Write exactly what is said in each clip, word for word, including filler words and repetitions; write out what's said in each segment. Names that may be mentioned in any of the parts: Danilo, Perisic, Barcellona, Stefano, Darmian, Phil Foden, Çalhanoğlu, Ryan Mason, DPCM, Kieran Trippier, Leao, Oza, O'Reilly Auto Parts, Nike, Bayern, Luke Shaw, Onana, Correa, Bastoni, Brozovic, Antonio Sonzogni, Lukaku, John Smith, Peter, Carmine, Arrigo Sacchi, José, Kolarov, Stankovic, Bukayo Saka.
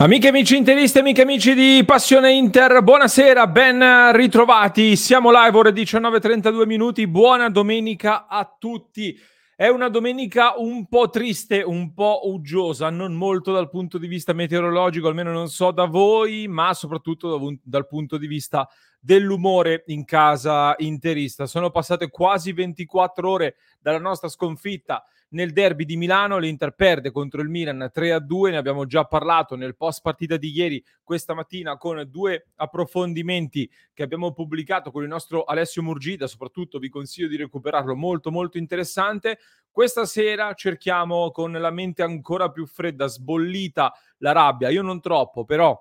Amiche e amici interisti, amiche e amici di Passione Inter, buonasera, ben ritrovati, siamo live ore diciannove e trentadue minuti, buona domenica a tutti. È una domenica un po' triste, un po' uggiosa, non molto dal punto di vista meteorologico, almeno non so da voi, ma soprattutto dal punto di vista dell'umore in casa interista. Sono passate quasi ventiquattro ore dalla nostra sconfitta nel derby di Milano. L'Inter perde contro il Milan tre a due, ne abbiamo già parlato nel post partita di ieri, questa mattina, con due approfondimenti che abbiamo pubblicato con il nostro Alessio Murgida, soprattutto vi consiglio di recuperarlo, molto molto interessante. Questa sera cerchiamo, con la mente ancora più fredda, sbollita la rabbia, io non troppo però,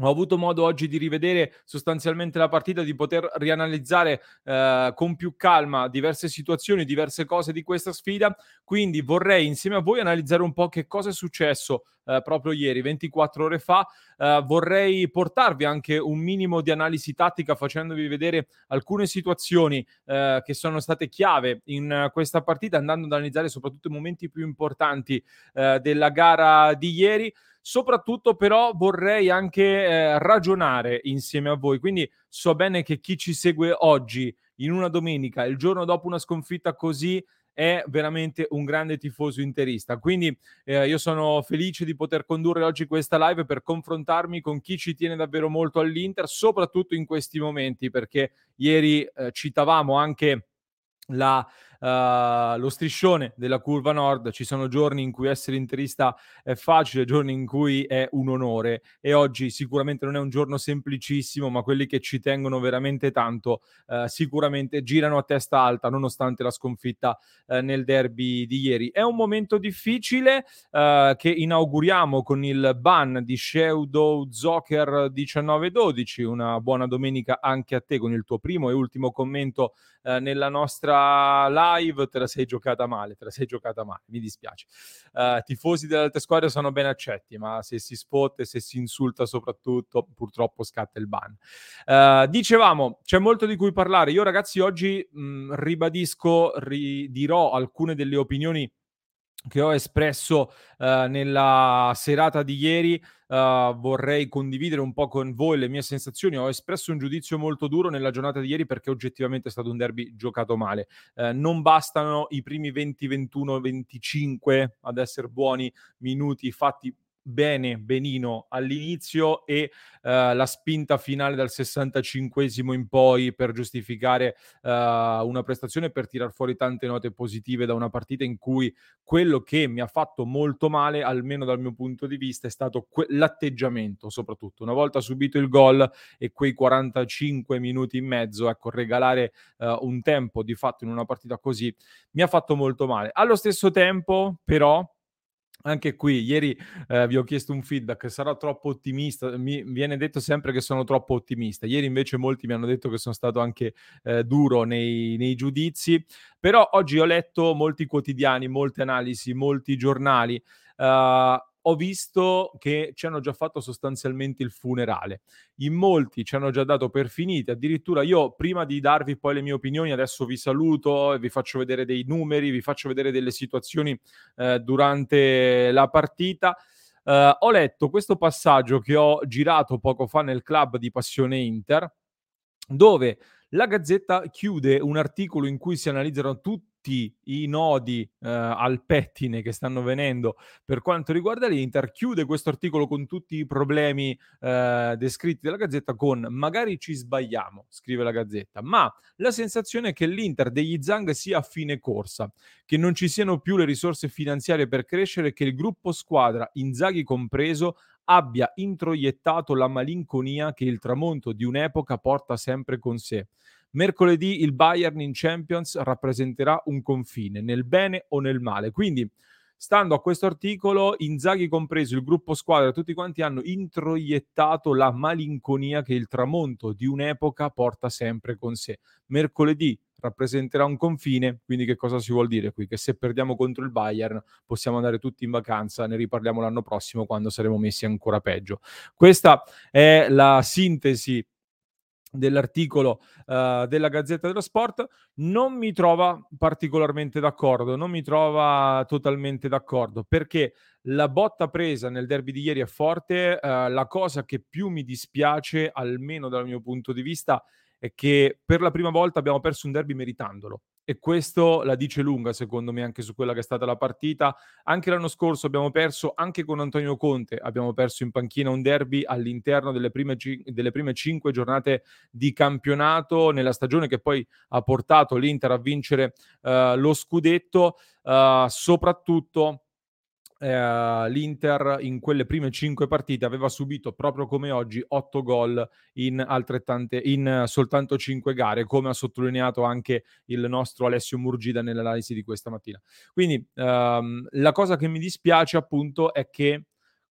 ho avuto modo oggi di rivedere sostanzialmente la partita, di poter rianalizzare eh, con più calma diverse situazioni, diverse cose di questa sfida, quindi vorrei insieme a voi analizzare un po' che cosa è successo eh, proprio ieri, ventiquattro ore fa. Eh, vorrei portarvi anche un minimo di analisi tattica facendovi vedere alcune situazioni eh, che sono state chiave in uh, questa partita, andando ad analizzare soprattutto i momenti più importanti eh, della gara di ieri. Soprattutto però vorrei anche eh, ragionare insieme a voi, quindi so bene che chi ci segue oggi in una domenica, il giorno dopo una sconfitta così, è veramente un grande tifoso interista, quindi eh, io sono felice di poter condurre oggi questa live per confrontarmi con chi ci tiene davvero molto all'Inter, soprattutto in questi momenti, perché ieri eh, citavamo anche la Uh, lo striscione della curva nord. Ci sono giorni in cui essere interista è facile, giorni in cui è un onore, e oggi sicuramente non è un giorno semplicissimo, ma quelli che ci tengono veramente tanto uh, sicuramente girano a testa alta nonostante la sconfitta uh, nel derby di ieri. È un momento difficile uh, che inauguriamo con il ban di Pseudozocker diciannove dodici. Una buona domenica anche a te, con il tuo primo e ultimo commento uh, nella nostra live. Live, te la sei giocata male, te la sei giocata male, mi dispiace. Uh, tifosi dell'altra squadra sono ben accetti, ma se si spotte, se si insulta soprattutto, purtroppo scatta il ban. Uh, dicevamo, c'è molto di cui parlare. Io ragazzi oggi mh, ribadisco, ridirò alcune delle opinioni che ho espresso uh, nella serata di ieri. Uh, vorrei condividere un po' con voi le mie sensazioni. Ho espresso un giudizio molto duro nella giornata di ieri perché oggettivamente è stato un derby giocato male. Uh, non bastano i primi venti, ventuno, venticinque ad essere buoni minuti fatti bene, benino all'inizio, e uh, la spinta finale dal sessantacinquesimo in poi per giustificare uh, una prestazione, per tirar fuori tante note positive da una partita in cui quello che mi ha fatto molto male, almeno dal mio punto di vista, è stato que- l'atteggiamento soprattutto. Una volta subito il gol e quei quarantacinque minuti e mezzo, ecco, regalare uh, un tempo di fatto in una partita così mi ha fatto molto male. Allo stesso tempo però, anche qui, ieri eh, vi ho chiesto un feedback, sarà troppo ottimista, mi viene detto sempre che sono troppo ottimista, ieri invece molti mi hanno detto che sono stato anche eh, duro nei, nei giudizi, però oggi ho letto molti quotidiani, molte analisi, molti giornali, uh, ho visto che ci hanno già fatto sostanzialmente il funerale, in molti ci hanno già dato per finite, addirittura io prima di darvi poi le mie opinioni adesso vi saluto e vi faccio vedere dei numeri, vi faccio vedere delle situazioni eh, durante la partita. Eh, ho letto questo passaggio che ho girato poco fa nel club di Passione Inter, dove la Gazzetta chiude un articolo in cui si analizzano tutti tutti i nodi eh, al pettine che stanno venendo per quanto riguarda l'Inter. Chiude questo articolo con tutti i problemi eh, descritti dalla Gazzetta con: magari ci sbagliamo, scrive la Gazzetta, ma la sensazione è che l'Inter degli Zang sia a fine corsa, che non ci siano più le risorse finanziarie per crescere, che il gruppo squadra, Inzaghi compreso, abbia introiettato la malinconia che il tramonto di un'epoca porta sempre con sé. Mercoledì il Bayern in Champions rappresenterà un confine, nel bene o nel male. Quindi, stando a questo articolo, Inzaghi compreso, il gruppo squadra, tutti quanti hanno introiettato la malinconia che il tramonto di un'epoca porta sempre con sé. Mercoledì rappresenterà un confine, quindi che cosa si vuol dire qui? Che se perdiamo contro il Bayern possiamo andare tutti in vacanza, ne riparliamo l'anno prossimo quando saremo messi ancora peggio. Questa è la sintesi dell'articolo uh, della Gazzetta dello Sport. Non mi trova particolarmente d'accordo, non mi trova totalmente d'accordo, perché la botta presa nel derby di ieri è forte. Uh, la cosa che più mi dispiace, almeno dal mio punto di vista, è che per la prima volta abbiamo perso un derby meritandolo, e questo la dice lunga secondo me anche su quella che è stata la partita. Anche l'anno scorso abbiamo perso, anche con Antonio Conte abbiamo perso in panchina un derby all'interno delle prime, delle prime cinque giornate di campionato, nella stagione che poi ha portato l'Inter a vincere uh, lo scudetto. Uh, soprattutto Uh, l'Inter in quelle prime cinque partite aveva subito, proprio come oggi, otto gol in altrettante in uh, soltanto cinque gare, come ha sottolineato anche il nostro Alessio Murgida nell'analisi di questa mattina. Quindi uh, la cosa che mi dispiace appunto è che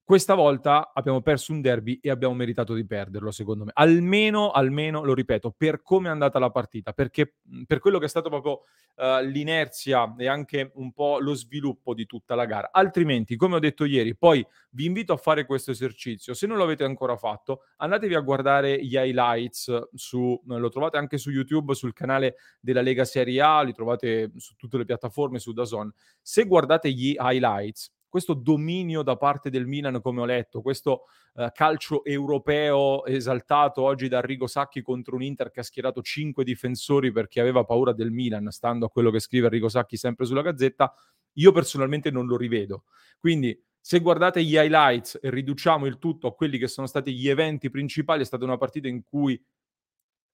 questa volta abbiamo perso un derby e abbiamo meritato di perderlo, secondo me. Almeno, almeno, lo ripeto, per come è andata la partita, perché per quello che è stato proprio uh, l'inerzia e anche un po' lo sviluppo di tutta la gara. Altrimenti, come ho detto ieri, poi vi invito a fare questo esercizio. Se non lo avete ancora fatto, andatevi a guardare gli highlights, su, lo trovate anche su YouTube, sul canale della Lega Serie A, li trovate su tutte le piattaforme, su DAZN. Se guardate gli highlights, questo dominio da parte del Milan, come ho letto, questo uh, calcio europeo esaltato oggi da Arrigo Sacchi contro un Inter che ha schierato cinque difensori perché aveva paura del Milan, stando a quello che scrive Arrigo Sacchi sempre sulla Gazzetta, io personalmente non lo rivedo. Quindi, se guardate gli highlights e riduciamo il tutto a quelli che sono stati gli eventi principali, è stata una partita in cui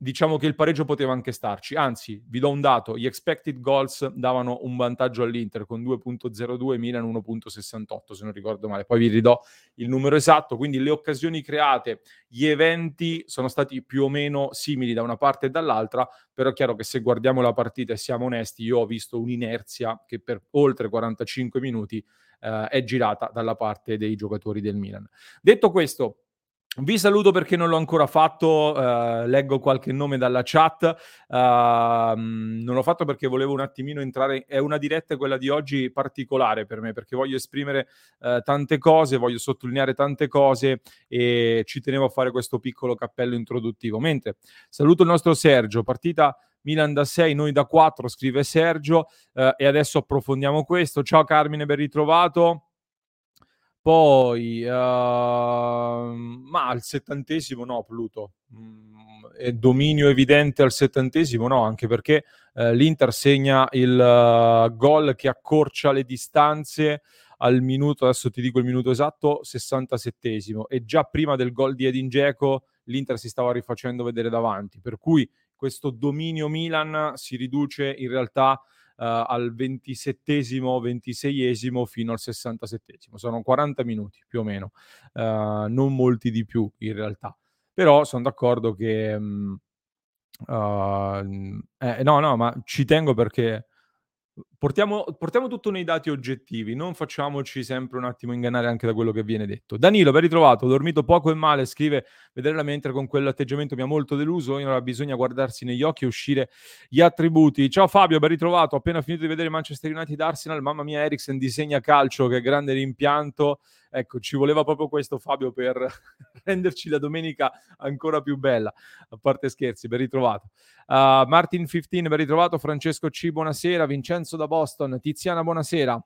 diciamo che il pareggio poteva anche starci. Anzi, vi do un dato: gli expected goals davano un vantaggio all'Inter con due virgola zero due, Milan uno virgola sessantotto, se non ricordo male. Poi vi ridò il numero esatto. Quindi le occasioni create, gli eventi sono stati più o meno simili da una parte e dall'altra, però è chiaro che se guardiamo la partita e siamo onesti, io ho visto un'inerzia che per oltre quarantacinque minuti eh, è girata dalla parte dei giocatori del Milan. Detto questo, vi saluto perché non l'ho ancora fatto, eh, leggo qualche nome dalla chat, eh, non l'ho fatto perché volevo un attimino entrare, è una diretta quella di oggi particolare per me, perché voglio esprimere eh, tante cose, voglio sottolineare tante cose e ci tenevo a fare questo piccolo cappello introduttivo. Mentre saluto il nostro Sergio, partita Milan da sei, noi da quattro, scrive Sergio, eh, e adesso approfondiamo questo. Ciao Carmine, ben ritrovato. Poi, uh, ma al settantesimo no, Pluto, mm, è dominio evidente al settantesimo no, anche perché uh, l'Inter segna il uh, gol che accorcia le distanze al minuto, adesso ti dico il minuto esatto, sessantasettesimo, e già prima del gol di Edin Dzeko l'Inter si stava rifacendo vedere davanti, per cui questo dominio Milan si riduce in realtà Uh, al ventisettesimo, ventiseiesimo fino al sessantasettesimo. Sono quaranta minuti più o meno, uh, non molti di più in realtà, però sono d'accordo che um, uh, eh, no no ma ci tengo perché portiamo, portiamo tutto nei dati oggettivi, non facciamoci sempre un attimo ingannare anche da quello che viene detto. Danilo, ben ritrovato, ho dormito poco e male, scrive, vedere la mentre con quell'atteggiamento mi ha molto deluso, ora bisogna guardarsi negli occhi e uscire gli attributi. Ciao Fabio, ben ritrovato, appena finito di vedere Manchester United Arsenal, mamma mia Eriksen disegna calcio, che grande rimpianto. Ecco, ci voleva proprio questo Fabio per renderci la domenica ancora più bella, a parte scherzi, ben ritrovato. Uh, Martin quindici, ben ritrovato. Francesco C, buonasera. Vincenzo da Boston, Tiziana, buonasera.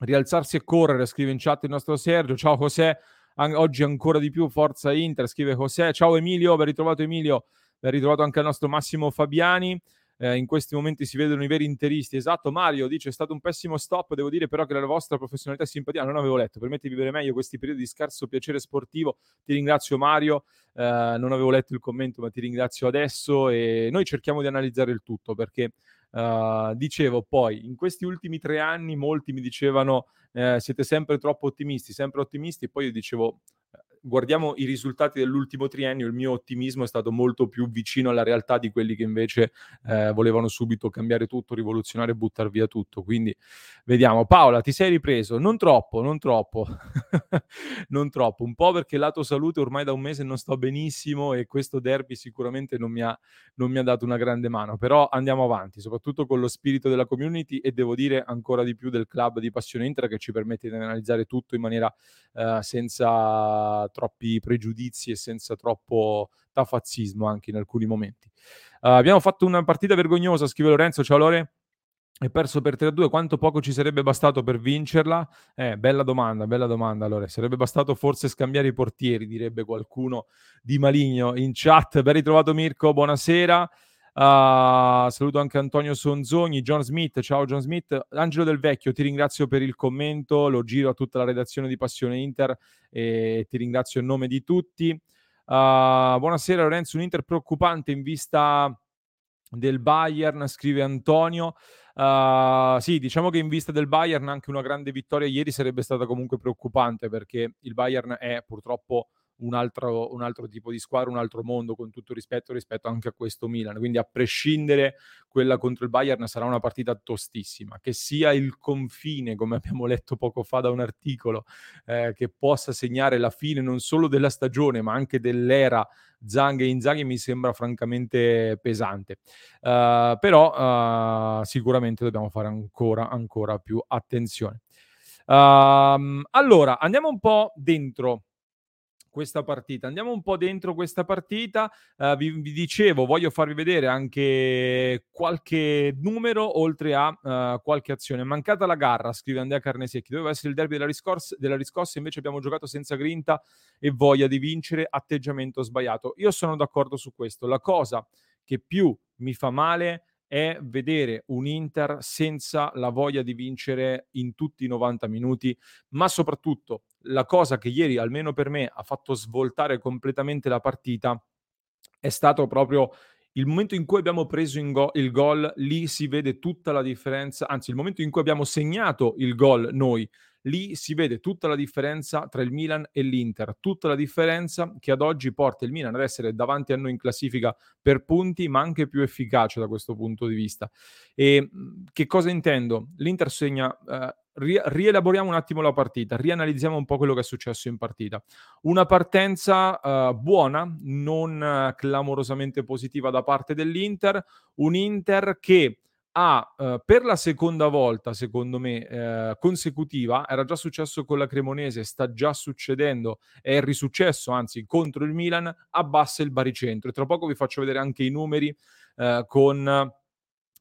Rialzarsi e correre, scrive in chat il nostro Sergio. Ciao José, An- oggi ancora di più, forza Inter, scrive José. Ciao Emilio, ben ritrovato Emilio, ben ritrovato anche il nostro Massimo Fabiani. eh, in questi momenti si vedono i veri interisti. Esatto, Mario dice: è stato un pessimo stop, devo dire però che la vostra professionalità e simpatia non avevo letto, permette di vivere meglio questi periodi di scarso piacere sportivo. Ti ringrazio Mario, eh, non avevo letto il commento ma ti ringrazio adesso, e noi cerchiamo di analizzare il tutto perché Uh, dicevo poi in questi ultimi tre anni molti mi dicevano eh, siete sempre troppo ottimisti, sempre ottimisti, e poi io dicevo guardiamo i risultati dell'ultimo triennio, il mio ottimismo è stato molto più vicino alla realtà di quelli che invece eh, volevano subito cambiare tutto, rivoluzionare e buttar via tutto. Quindi vediamo. Paola, ti sei ripreso? Non troppo, non troppo non troppo, un po' perché lato salute ormai da un mese non sto benissimo e questo derby sicuramente non mi ha, non mi ha dato una grande mano, però andiamo avanti soprattutto tutto con lo spirito della community e devo dire ancora di più del club di Passione Inter, che ci permette di analizzare tutto in maniera eh, senza troppi pregiudizi e senza troppo tafazzismo anche in alcuni momenti. Uh, abbiamo fatto una partita vergognosa, scrive Lorenzo. Ciao Lore. E perso per tre a due, quanto poco ci sarebbe bastato per vincerla? Eh, bella domanda, bella domanda. Allora, sarebbe bastato forse scambiare i portieri, direbbe qualcuno di maligno in chat. Ben ritrovato Mirko, buonasera. Uh, saluto anche Antonio Sonzogni, John Smith, ciao John Smith. Angelo Del Vecchio, ti ringrazio per il commento, lo giro a tutta la redazione di Passione Inter e ti ringrazio in nome di tutti. Uh, buonasera Lorenzo, un Inter preoccupante in vista del Bayern, scrive Antonio. Uh, sì, diciamo che in vista del Bayern anche una grande vittoria ieri sarebbe stata comunque preoccupante, perché il Bayern è purtroppo Un altro, un altro tipo di squadra, un altro mondo, con tutto rispetto rispetto anche a questo Milan. Quindi a prescindere, quella contro il Bayern sarà una partita tostissima, che sia il confine, come abbiamo letto poco fa da un articolo, eh, che possa segnare la fine non solo della stagione ma anche dell'era Zanghi e Inzaghi, mi sembra francamente pesante. Uh, però uh, sicuramente dobbiamo fare ancora, ancora più attenzione. Uh, allora, andiamo un po' dentro questa partita, andiamo un po' dentro questa partita, uh, vi, vi dicevo, voglio farvi vedere anche qualche numero oltre a uh, qualche azione. Mancata la garra, scrive Andrea Carnesecchi, doveva essere il derby della riscossa, della riscossa, invece abbiamo giocato senza grinta e voglia di vincere, atteggiamento sbagliato. Io sono d'accordo su questo, la cosa che più mi fa male è vedere un Inter senza la voglia di vincere in tutti i novanta minuti, ma soprattutto la cosa che ieri, almeno per me, ha fatto svoltare completamente la partita è stato proprio il momento in cui abbiamo preso in go- il gol. Lì si vede tutta la differenza, anzi il momento in cui abbiamo segnato il gol noi, lì si vede tutta la differenza tra il Milan e l'Inter, tutta la differenza che ad oggi porta il Milan ad essere davanti a noi in classifica per punti, ma anche più efficace da questo punto di vista. E che cosa intendo? L'Inter segna... Eh, rielaboriamo un attimo la partita, rianalizziamo un po' quello che è successo in partita. Una partenza eh, buona, non eh, clamorosamente positiva da parte dell'Inter, un Inter che ha ah, eh, per la seconda volta, secondo me, eh, consecutiva, era già successo con la Cremonese, sta già succedendo, è risuccesso anzi contro il Milan, abbassa il baricentro. E tra poco vi faccio vedere anche i numeri eh, con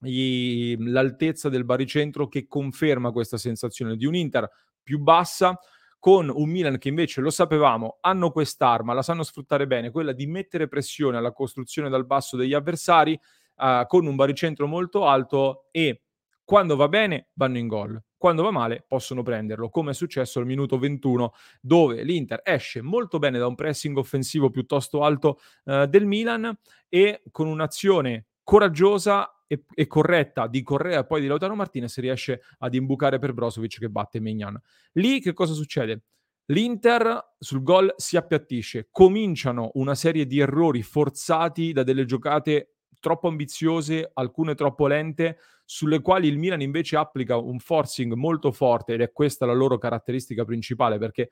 gli, l'altezza del baricentro che conferma questa sensazione di un Inter più bassa, con un Milan che invece, lo sapevamo, hanno quest'arma, la sanno sfruttare bene, quella di mettere pressione alla costruzione dal basso degli avversari, Uh, con un baricentro molto alto, e quando va bene vanno in gol, quando va male possono prenderlo, come è successo al minuto ventuno, dove l'Inter esce molto bene da un pressing offensivo piuttosto alto uh, del Milan, e con un'azione coraggiosa e, e corretta di Correa e poi di Lautaro Martinez riesce ad imbucare per Brozovic che batte Maignan. Lì che cosa succede? L'Inter sul gol si appiattisce, cominciano una serie di errori forzati da delle giocate troppo ambiziose, alcune troppo lente, sulle quali il Milan invece applica un forcing molto forte, ed è questa la loro caratteristica principale, perché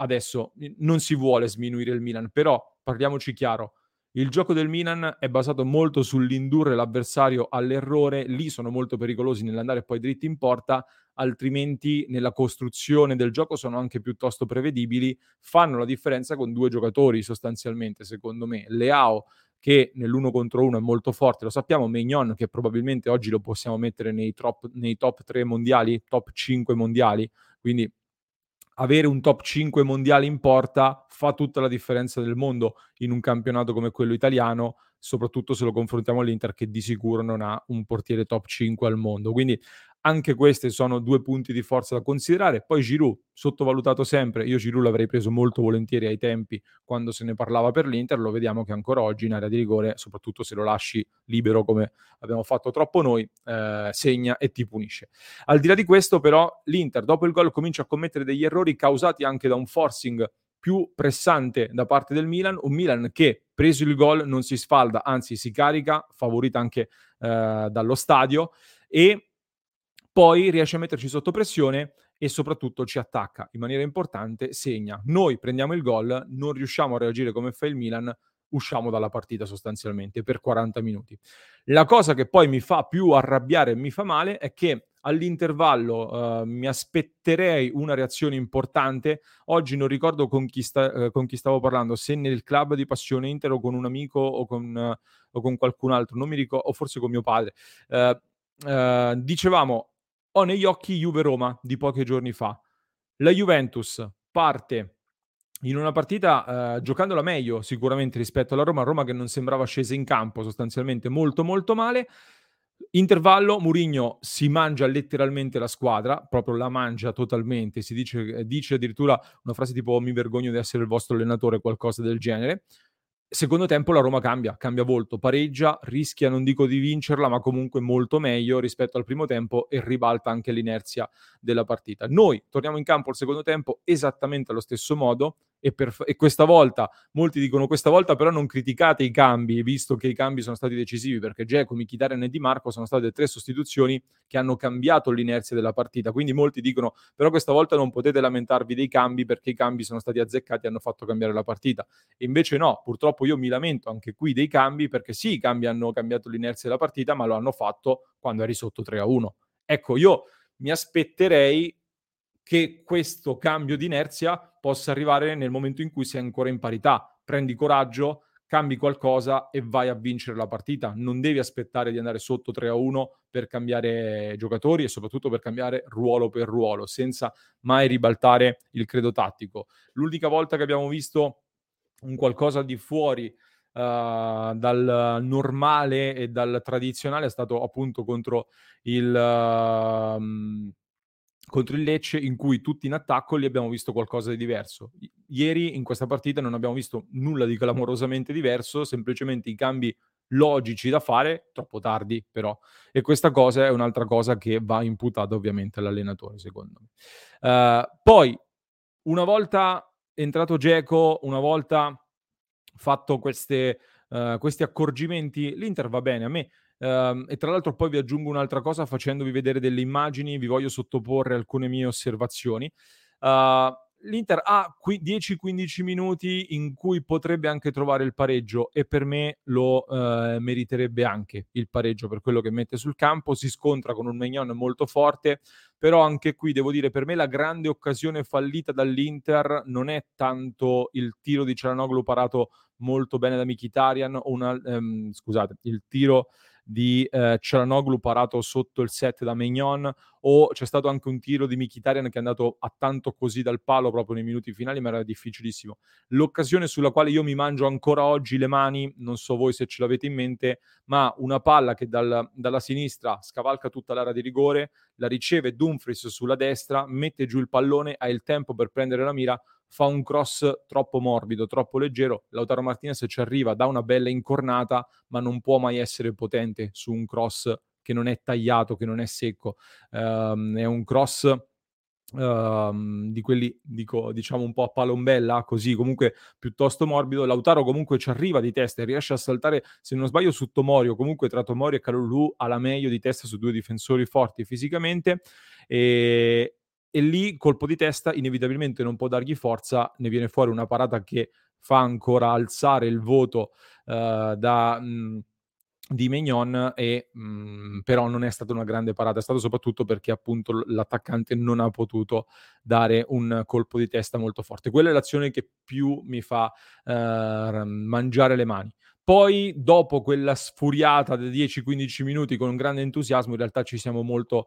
adesso non si vuole sminuire il Milan, però parliamoci chiaro, il gioco del Milan è basato molto sull'indurre l'avversario all'errore, lì sono molto pericolosi nell'andare poi dritti in porta, altrimenti nella costruzione del gioco sono anche piuttosto prevedibili, fanno la differenza con due giocatori sostanzialmente, secondo me, Leao che nell'uno contro uno è molto forte, lo sappiamo, Maignan che probabilmente oggi lo possiamo mettere nei, trop, nei top tre mondiali, top cinque mondiali, quindi avere un top cinque mondiale in porta fa tutta la differenza del mondo in un campionato come quello italiano, soprattutto se lo confrontiamo all'Inter, che di sicuro non ha un portiere top cinque al mondo. Quindi anche questi sono due punti di forza da considerare. Poi Giroud, sottovalutato sempre. Io Giroud l'avrei preso molto volentieri ai tempi quando se ne parlava per l'Inter, lo vediamo che ancora oggi in area di rigore, soprattutto se lo lasci libero come abbiamo fatto troppo noi, eh, segna e ti punisce. Al di là di questo però l'Inter dopo il gol comincia a commettere degli errori causati anche da un forcing più pressante da parte del Milan, un Milan che preso il gol non si sfalda, anzi si carica, favorita anche eh, dallo stadio, e poi riesce a metterci sotto pressione e soprattutto ci attacca in maniera importante, segna. Noi prendiamo il gol, non riusciamo a reagire come fa il Milan, usciamo dalla partita sostanzialmente per quaranta minuti. La cosa che poi mi fa più arrabbiare e mi fa male è che all'intervallo eh, mi aspetterei una reazione importante. Oggi non ricordo con chi, sta, eh, con chi stavo parlando, se nel club di Passione Inter o con un amico o con, eh, o con qualcun altro, non mi ricordo, o forse con mio padre. Eh, eh, dicevamo, ho negli occhi Juve-Roma di pochi giorni fa. La Juventus parte in una partita eh, giocandola meglio sicuramente rispetto alla Roma, Roma che non sembrava scesa in campo sostanzialmente, molto molto male. Intervallo, Mourinho si mangia letteralmente la squadra, proprio la mangia totalmente, si dice, dice addirittura una frase tipo mi vergogno di essere il vostro allenatore, qualcosa del genere. Secondo tempo la Roma cambia, cambia volto, pareggia, rischia non dico di vincerla ma comunque molto meglio rispetto al primo tempo e ribalta anche l'inerzia della partita. Noi torniamo in campo al secondo tempo esattamente allo stesso modo e, per, e questa volta, molti dicono questa volta però non criticate i cambi, visto che i cambi sono stati decisivi, perché Dzeko, Mkhitaryan e Di Marco sono state tre sostituzioni che hanno cambiato l'inerzia della partita, quindi molti dicono però questa volta non potete lamentarvi dei cambi perché i cambi sono stati azzeccati e hanno fatto cambiare la partita. E invece no, purtroppo io mi lamento anche qui dei cambi, perché sì, i cambi hanno cambiato l'inerzia della partita, ma lo hanno fatto quando eri sotto tre a uno. Ecco, io mi aspetterei che questo cambio di inerzia possa arrivare nel momento in cui sei ancora in parità. Prendi coraggio, cambi qualcosa e vai a vincere la partita. Non devi aspettare di andare sotto tre a uno per cambiare giocatori e soprattutto per cambiare ruolo per ruolo, senza mai ribaltare il credo tattico. L'unica volta che abbiamo visto un qualcosa di fuori uh, dal normale e dal tradizionale è stato appunto contro il uh, contro il Lecce, in cui tutti in attacco li abbiamo visto qualcosa di diverso. Ieri in questa partita non abbiamo visto nulla di clamorosamente diverso, semplicemente i cambi logici da fare, troppo tardi però, e questa cosa è un'altra cosa che va imputata ovviamente all'allenatore, secondo me. Uh, poi una volta entrato Dzeko, una volta fatto queste, uh, questi accorgimenti, l'Inter va bene a me. Uh, e tra l'altro poi vi aggiungo un'altra cosa facendovi vedere delle immagini, vi voglio sottoporre alcune mie osservazioni. Uh, L'Inter ha qui dieci quindici minuti in cui potrebbe anche trovare il pareggio, e per me lo eh, meriterebbe anche il pareggio per quello che mette sul campo. Si scontra con un Maignan molto forte, però anche qui devo dire, per me la grande occasione fallita dall'Inter non è tanto il tiro di Çalhanoğlu parato molto bene da Mkhitaryan o una, ehm, scusate, il tiro di eh, Çalhanoğlu parato sotto il set da Maignan, o c'è stato anche un tiro di Mkhitaryan che è andato a tanto così dal palo proprio nei minuti finali, ma era difficilissimo. L'occasione sulla quale io mi mangio ancora oggi le mani, non so voi se ce l'avete in mente, ma una palla che dal, dalla sinistra scavalca tutta l'area di rigore, la riceve Dumfries sulla destra, mette giù il pallone, ha il tempo per prendere la mira, fa un cross troppo morbido, troppo leggero, Lautaro Martinez ci arriva, dà una bella incornata, ma non può mai essere potente su un cross che non è tagliato, che non è secco. Um, è un cross um, di quelli, dico, diciamo un po' a palombella, così, comunque piuttosto morbido. Lautaro comunque ci arriva di testa e riesce a saltare, se non sbaglio, su Tomori, o comunque tra Tomori e Kalulu, alla meglio di testa su due difensori forti fisicamente, e... e lì colpo di testa inevitabilmente non può dargli forza, ne viene fuori una parata che fa ancora alzare il voto uh, da, mh, di Maignan, e mh, però non è stata una grande parata, è stato soprattutto perché appunto l'attaccante non ha potuto dare un colpo di testa molto forte. Quella è l'azione che più mi fa uh, mangiare le mani. Poi dopo quella sfuriata da dieci quindici minuti con un grande entusiasmo in realtà ci siamo molto...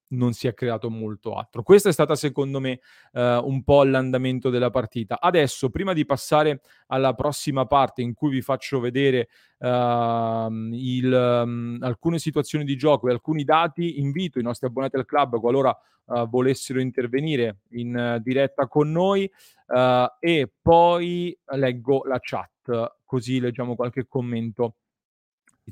Non si è creato molto altro. Questo è stato, secondo me, eh, un po' l'andamento della partita. Adesso, prima di passare alla prossima parte in cui vi faccio vedere eh, il, um, alcune situazioni di gioco e alcuni dati, invito i nostri abbonati al club, qualora eh, volessero intervenire in uh, diretta con noi, eh, e poi leggo la chat, così leggiamo qualche commento.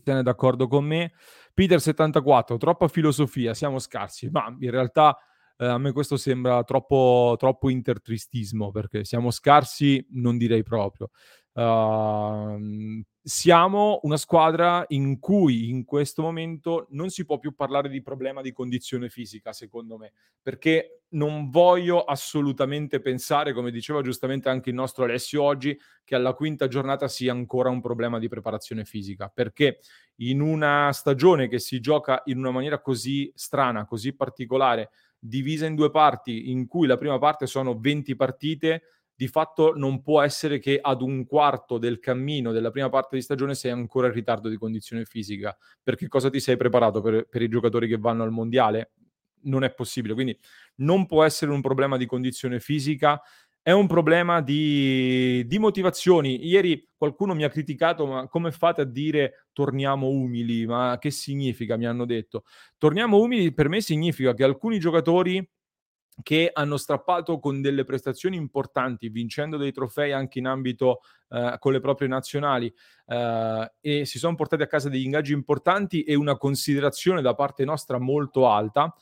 Tiene d'accordo con me Peter settantaquattro, troppa filosofia, siamo scarsi, ma in realtà eh, a me questo sembra troppo, troppo intertristismo, perché siamo scarsi non direi proprio. Uh, siamo una squadra in cui in questo momento non si può più parlare di problema di condizione fisica, secondo me, perché non voglio assolutamente pensare, come diceva giustamente anche il nostro Alessio oggi, che alla quinta giornata sia ancora un problema di preparazione fisica, perché in una stagione che si gioca in una maniera così strana, così particolare, divisa in due parti, in cui la prima parte sono venti partite, di fatto non può essere che ad un quarto del cammino della prima parte di stagione sei ancora in ritardo di condizione fisica, perché cosa ti sei preparato per, per i giocatori che vanno al mondiale? Non è possibile, quindi non può essere un problema di condizione fisica, è un problema di, di motivazioni. Ieri qualcuno mi ha criticato, ma come fate a dire torniamo umili? Ma che significa? Mi hanno detto. Torniamo umili per me significa che alcuni giocatori che hanno strappato con delle prestazioni importanti, vincendo dei trofei anche in ambito eh, con le proprie nazionali, eh, e si sono portati a casa degli ingaggi importanti e una considerazione da parte nostra molto alta,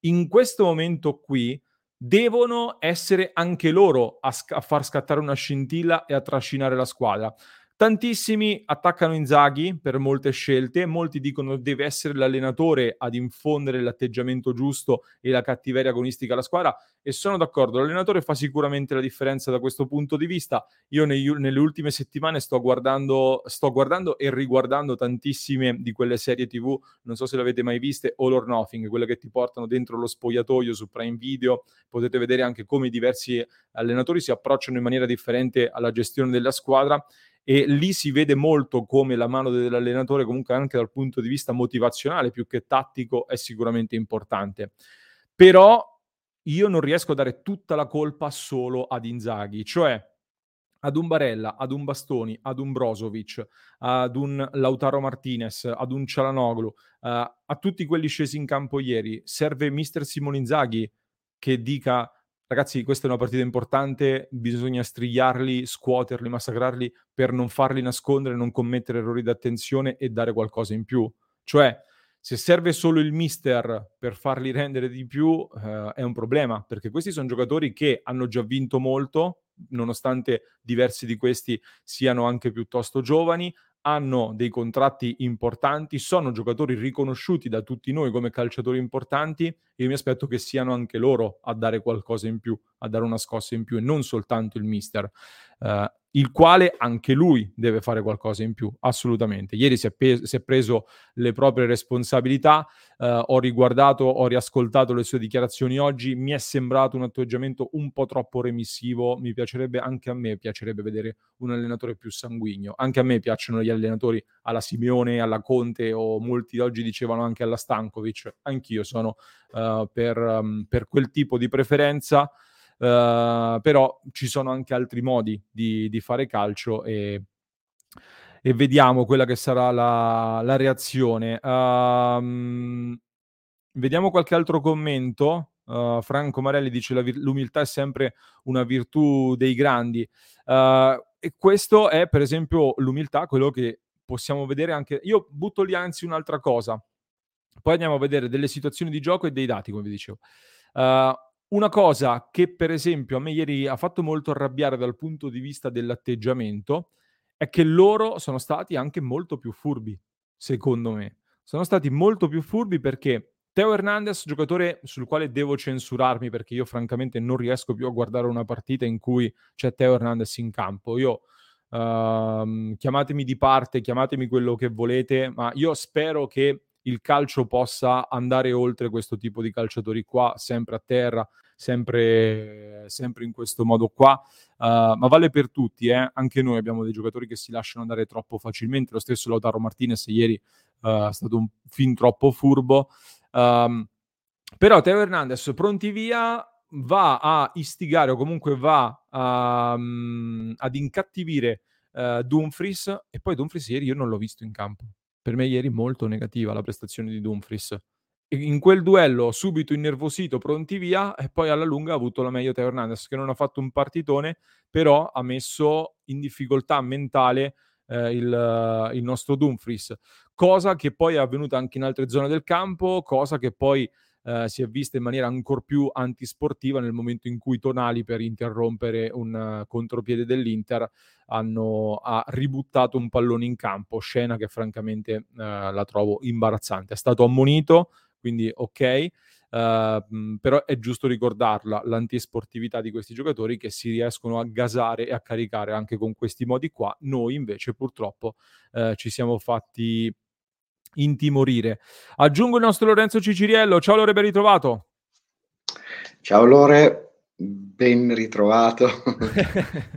in questo momento qui devono essere anche loro a, sc- a far scattare una scintilla e a trascinare la squadra. Tantissimi attaccano Inzaghi per molte scelte, molti dicono deve essere l'allenatore ad infondere l'atteggiamento giusto e la cattiveria agonistica alla squadra, e sono d'accordo, l'allenatore fa sicuramente la differenza da questo punto di vista. Io negli, nelle ultime settimane sto guardando, sto guardando e riguardando tantissime di quelle serie tivù, non so se le avete mai viste, All or Nothing, quelle che ti portano dentro lo spogliatoio su Prime Video, potete vedere anche come diversi allenatori si approcciano in maniera differente alla gestione della squadra, e lì si vede molto come la mano dell'allenatore, comunque anche dal punto di vista motivazionale più che tattico, è sicuramente importante. Però io non riesco a dare tutta la colpa solo ad Inzaghi, cioè ad un Barella, ad un Bastoni, ad un Brozovic, ad un Lautaro Martinez, ad un Çalhanoğlu, a, a tutti quelli scesi in campo ieri. Serve mister Simone Inzaghi che dica: ragazzi, questa è una partita importante, bisogna strigliarli, scuoterli, massacrarli per non farli nascondere, non commettere errori d'attenzione e dare qualcosa in più. Cioè, se serve solo il mister per farli rendere di più, eh, è un problema, perché questi sono giocatori che hanno già vinto molto, nonostante diversi di questi siano anche piuttosto giovani, hanno dei contratti importanti, sono giocatori riconosciuti da tutti noi come calciatori importanti, e io mi aspetto che siano anche loro a dare qualcosa in più, a dare una scossa in più, e non soltanto il mister, eh, il quale anche lui deve fare qualcosa in più, assolutamente. Ieri si è, pe- si è preso le proprie responsabilità, eh, ho riguardato, ho riascoltato le sue dichiarazioni oggi, mi è sembrato un atteggiamento un po' troppo remissivo, mi piacerebbe, anche a me piacerebbe vedere un allenatore più sanguigno, anche a me piacciono gli allenatori alla Simeone, alla Conte, o molti oggi dicevano anche alla Stankovic, anch'io sono uh, per, um, per quel tipo di preferenza, uh, però ci sono anche altri modi di, di fare calcio, e, e vediamo quella che sarà la, la reazione. Um, vediamo qualche altro commento. Uh, Franco Marelli dice la vir- l'umiltà è sempre una virtù dei grandi, uh, e questo è per esempio l'umiltà, quello che possiamo vedere anche, io butto lì anzi un'altra cosa, poi andiamo a vedere delle situazioni di gioco e dei dati, come vi dicevo. Uh, una cosa che per esempio a me ieri ha fatto molto arrabbiare dal punto di vista dell'atteggiamento è che loro sono stati anche molto più furbi, secondo me sono stati molto più furbi, perché Theo Hernandez, giocatore sul quale devo censurarmi, perché io francamente non riesco più a guardare una partita in cui c'è Theo Hernandez in campo. Io Uh, chiamatemi di parte, chiamatemi quello che volete, ma io spero che il calcio possa andare oltre questo tipo di calciatori qua, sempre a terra, sempre, sempre in questo modo qua, uh, ma vale per tutti, eh? Anche noi abbiamo dei giocatori che si lasciano andare troppo facilmente, lo stesso Lautaro Martinez ieri uh, è stato un fin troppo furbo, um, però Theo Hernandez pronti via va a istigare o comunque va a, um, ad incattivire uh, Dumfries, e poi Dumfries ieri io non l'ho visto in campo. Per me ieri molto negativa la prestazione di Dumfries. In quel duello subito innervosito, pronti via, e poi alla lunga ha avuto la meglio Theo Hernandez, che non ha fatto un partitone, però ha messo in difficoltà mentale eh, il, il nostro Dumfries, cosa che poi è avvenuta anche in altre zone del campo, cosa che poi eh, si è vista in maniera ancor più antisportiva nel momento in cui Tonali, per interrompere un uh, contropiede dell'Inter, hanno ha ributtato un pallone in campo, scena che francamente eh, la trovo imbarazzante. È stato ammonito, quindi ok, eh, però è giusto ricordarla, l'antisportività di questi giocatori che si riescono a gasare e a caricare anche con questi modi qua. Noi invece purtroppo eh, ci siamo fatti intimorire. Aggiungo il nostro Lorenzo Ciciriello. Ciao Lore, ben ritrovato. Ciao Lore, ben ritrovato.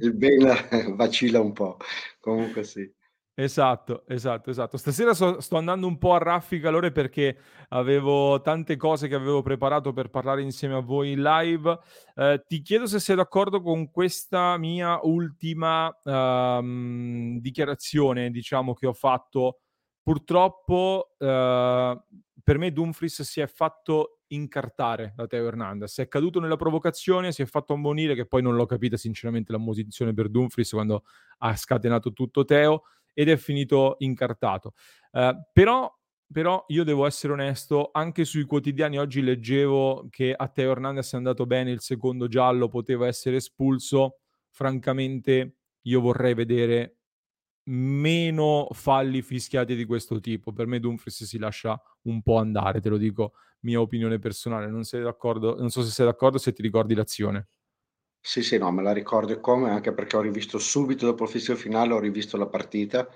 Il ben vacilla un po', comunque sì. Esatto, esatto, esatto. Stasera so, sto andando un po' a raffica, Lore, perché avevo tante cose che avevo preparato per parlare insieme a voi in live. Eh, ti chiedo se sei d'accordo con questa mia ultima ehm, dichiarazione, diciamo, che ho fatto. Purtroppo eh, per me Dumfries si è fatto incartare da Theo Hernandez, è caduto nella provocazione, si è fatto ammonire, che poi non l'ho capita sinceramente l'ammonizione per Dumfries quando ha scatenato tutto Theo, ed è finito incartato. Eh, però, però io devo essere onesto, anche sui quotidiani oggi leggevo che a Theo Hernandez è andato bene il secondo giallo, poteva essere espulso. Francamente io vorrei vedere meno falli fischiati di questo tipo. Per me Dumfries si lascia un po' andare, te lo dico, mia opinione personale. Non sei d'accordo? Non so se sei d'accordo, se ti ricordi l'azione. Sì, sì, no, me la ricordo e come, anche perché ho rivisto subito dopo il fischio finale, ho rivisto la partita,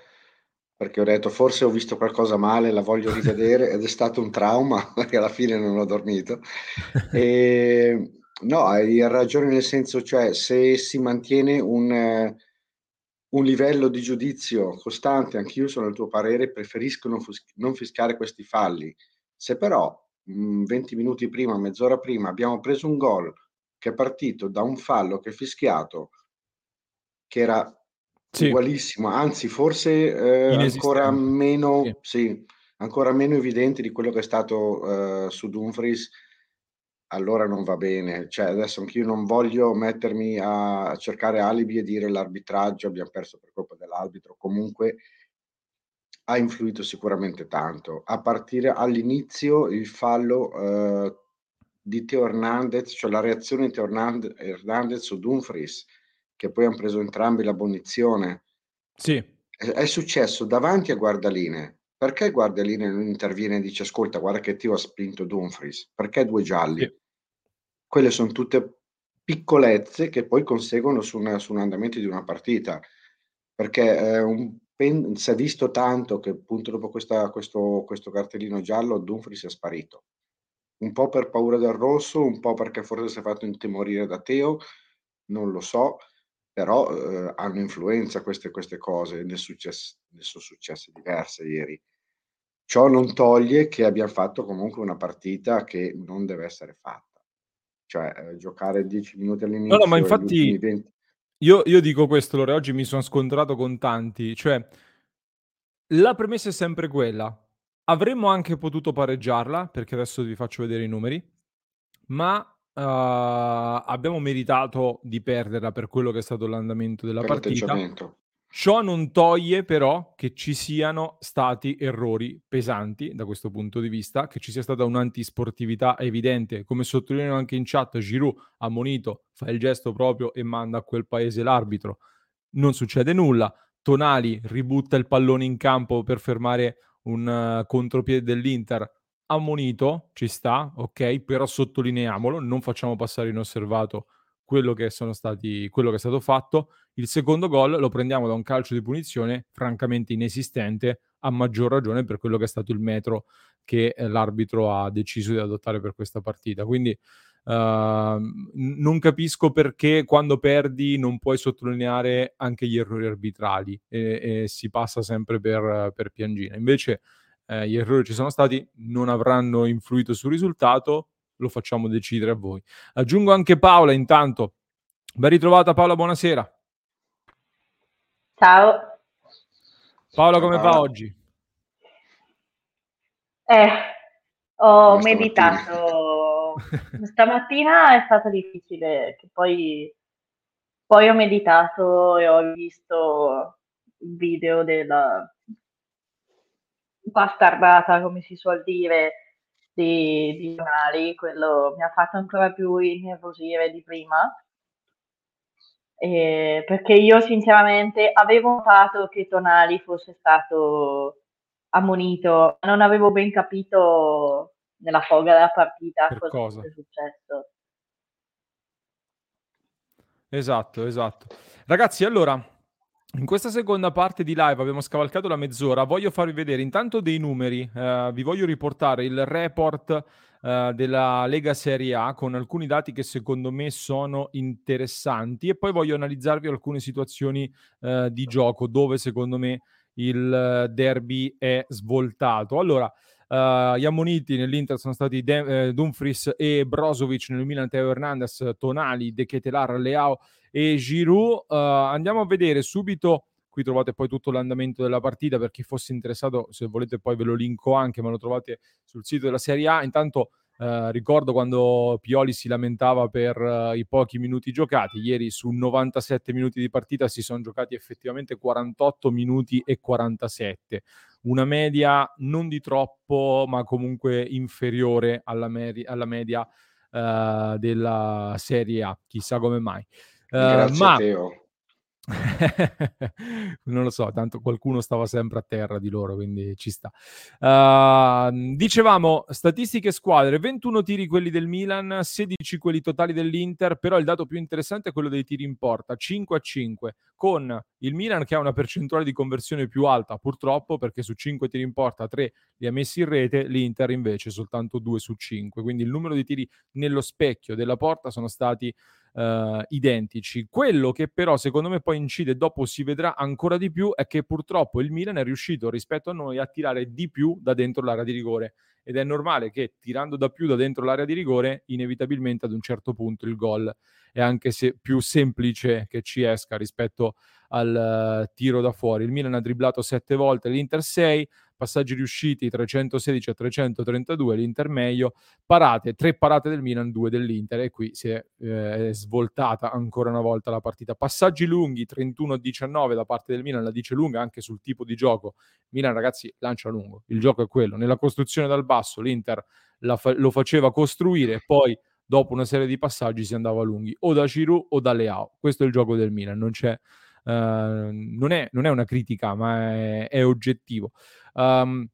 perché ho detto forse ho visto qualcosa male, la voglio rivedere, ed è stato un trauma, perché alla fine non ho dormito. E, no, hai ragione, nel senso, cioè, se si mantiene un... un livello di giudizio costante, anch'io sono del tuo parere, preferisco non, fus- non fischiare questi falli. Se però mh, venti minuti prima, mezz'ora prima, abbiamo preso un gol che è partito da un fallo che è fischiato, che era sì. ugualissimo, anzi forse eh, ancora meno sì. Sì, ancora meno evidente di quello che è stato eh, su Dumfries, allora non va bene. Cioè, adesso anch'io non voglio mettermi a cercare alibi e dire l'arbitraggio, abbiamo perso per colpa dell'arbitro. Comunque ha influito sicuramente tanto, a partire all'inizio il fallo eh, di Theo Hernandez, cioè la reazione di Theo Hernandez su Dumfries, che poi hanno preso entrambi la punizione. Sì. È, è successo davanti a guardaline. Perché guardaline non interviene e dice ascolta, guarda che Theo ha spinto Dumfries, perché due gialli? Sì. Quelle sono tutte piccolezze che poi conseguono su, una, su un andamento di una partita, perché eh, un, pen, si è visto tanto che appunto dopo questa, questo, questo cartellino giallo Dumfries è sparito, un po' per paura del rosso, un po' perché forse si è fatto intimorire da Theo, non lo so, però eh, hanno influenza queste, queste cose, ne, success- ne sono successe diverse ieri. Ciò non toglie che abbiamo fatto comunque una partita che non deve essere fatta. Cioè, eh, giocare dieci minuti all'inizio... No, no, ma infatti venti... io, io dico questo, Lore, oggi mi sono scontrato con tanti. Cioè, la premessa è sempre quella. Avremmo anche potuto pareggiarla, perché adesso vi faccio vedere i numeri, ma uh, abbiamo meritato di perderla per quello che è stato l'andamento della partita. Ciò non toglie però che ci siano stati errori pesanti da questo punto di vista, che ci sia stata un'antisportività evidente, come sottolineano anche in chat. Giroud ammonito, fa il gesto proprio e manda a quel paese l'arbitro, non succede nulla. Tonali ributta il pallone in campo per fermare un uh, contropiede dell'Inter, ammonito, ci sta, ok, però sottolineiamolo, non facciamo passare inosservato quello che sono stati, quello che è stato fatto. Il secondo gol lo prendiamo da un calcio di punizione francamente inesistente, a maggior ragione per quello che è stato il metro che l'arbitro ha deciso di adottare per questa partita. Quindi Uh, non capisco perché quando perdi non puoi sottolineare anche gli errori arbitrali e, e si passa sempre per, per piangina. Invece eh, gli errori ci sono stati, non avranno influito sul risultato, lo facciamo decidere a voi. Aggiungo anche Paola intanto. Ben ritrovata Paola, buonasera. Ciao Paola, come Ciao. Va oggi? Eh, ho Questa meditato mattina. Stamattina è stato difficile, che poi, poi ho meditato e ho visto il video della bastardata, come si suol dire, di, di Tonali. Quello mi ha fatto ancora più innervosire di prima, eh, perché io sinceramente avevo notato che Tonali fosse stato ammonito, non avevo ben capito nella foga della partita per cosa, cosa è successo. Esatto, esatto. Ragazzi, allora, in questa seconda parte di live abbiamo scavalcato la mezz'ora. Voglio farvi vedere intanto dei numeri. Eh, vi voglio riportare il report eh, della Lega Serie A con alcuni dati che secondo me sono interessanti e poi voglio analizzarvi alcune situazioni eh, di gioco dove secondo me il derby è svoltato. Allora, Uh, gli ammoniti nell'Inter sono stati De- eh, Dumfries e Brozovic, nel Milan Theo Hernandez, Tonali, De Ketelaere, Leao e Giroud. Uh, andiamo a vedere subito, qui trovate poi tutto l'andamento della partita per chi fosse interessato, se volete poi ve lo linko anche, ma lo trovate sul sito della Serie A. Intanto uh, ricordo quando Pioli si lamentava per uh, i pochi minuti giocati. Ieri su novantasette minuti di partita si sono giocati effettivamente quarantotto minuti e quarantasette, una media non di troppo, ma comunque inferiore alla, meri- alla media uh, della Serie A, chissà come mai. Uh, Grazie ma... Teo. Non lo so, tanto qualcuno stava sempre a terra di loro, quindi ci sta. Uh, dicevamo, statistiche squadre, ventuno tiri quelli del Milan, sedici quelli totali dell'Inter, però il dato più interessante è quello dei tiri in porta, cinque a cinque, con il Milan che ha una percentuale di conversione più alta, purtroppo, perché su cinque tiri in porta tre li ha messi in rete, l'Inter invece soltanto due su cinque, quindi il numero di tiri nello specchio della porta sono stati Uh, identici. Quello che però secondo me poi incide, dopo si vedrà ancora di più, è che purtroppo il Milan è riuscito rispetto a noi a tirare di più da dentro l'area di rigore, ed è normale che tirando da più da dentro l'area di rigore inevitabilmente ad un certo punto il gol è anche se più semplice che ci esca rispetto al uh, tiro da fuori. Il Milan ha dribblato sette volte, l'Inter sei, passaggi riusciti trecentosedici a trecentotrentadue, l'Inter meglio, parate, tre parate del Milan, due dell'Inter, e qui si è, eh, è svoltata ancora una volta la partita. Passaggi lunghi, trentuno a diciannove da parte del Milan, la dice lunga anche sul tipo di gioco. Milan, ragazzi, lancia lungo, il gioco è quello. Nella costruzione dal basso l'Inter la fa- lo faceva costruire, poi dopo una serie di passaggi si andava lunghi, o da Giroud o da Leao. Questo è il gioco del Milan, non c'è... Uh, non, è, non è una critica, ma è, è oggettivo. Um,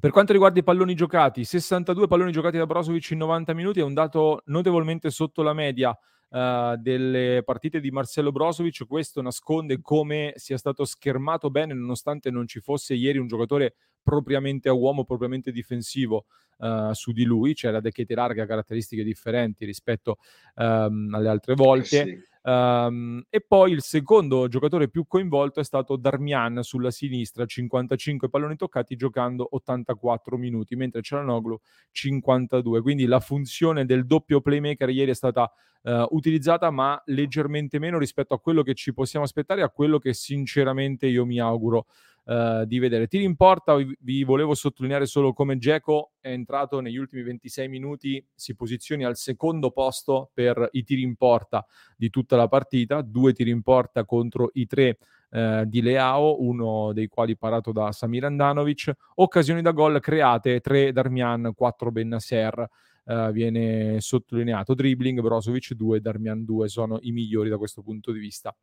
per quanto riguarda i palloni giocati, sessantadue palloni giocati da Brozovic in novanta minuti, è un dato notevolmente sotto la media uh, delle partite di Marcelo Brozovic. Questo nasconde come sia stato schermato bene, nonostante non ci fosse ieri un giocatore propriamente a uomo, propriamente difensivo uh, su di lui. C'era De Ketelaere che ha caratteristiche differenti rispetto um, alle altre volte. Eh sì. Um, e poi il secondo giocatore più coinvolto è stato Darmian sulla sinistra, cinquantacinque palloni toccati giocando ottantaquattro minuti, mentre Çalhanoğlu cinquantadue, quindi la funzione del doppio playmaker ieri è stata uh, utilizzata, ma leggermente meno rispetto a quello che ci possiamo aspettare e a quello che sinceramente io mi auguro Uh, di vedere. Tiri in porta, vi, vi volevo sottolineare solo come Dzeko è entrato negli ultimi ventisei minuti, si posizioni al secondo posto per i tiri in porta di tutta la partita, due tiri in porta contro i tre uh, di Leao, uno dei quali parato da Samir Handanović. Occasioni da gol create, tre Darmian, quattro Bennacer, uh, viene sottolineato. Dribbling Brozovic due, Darmian due, sono i migliori da questo punto di vista.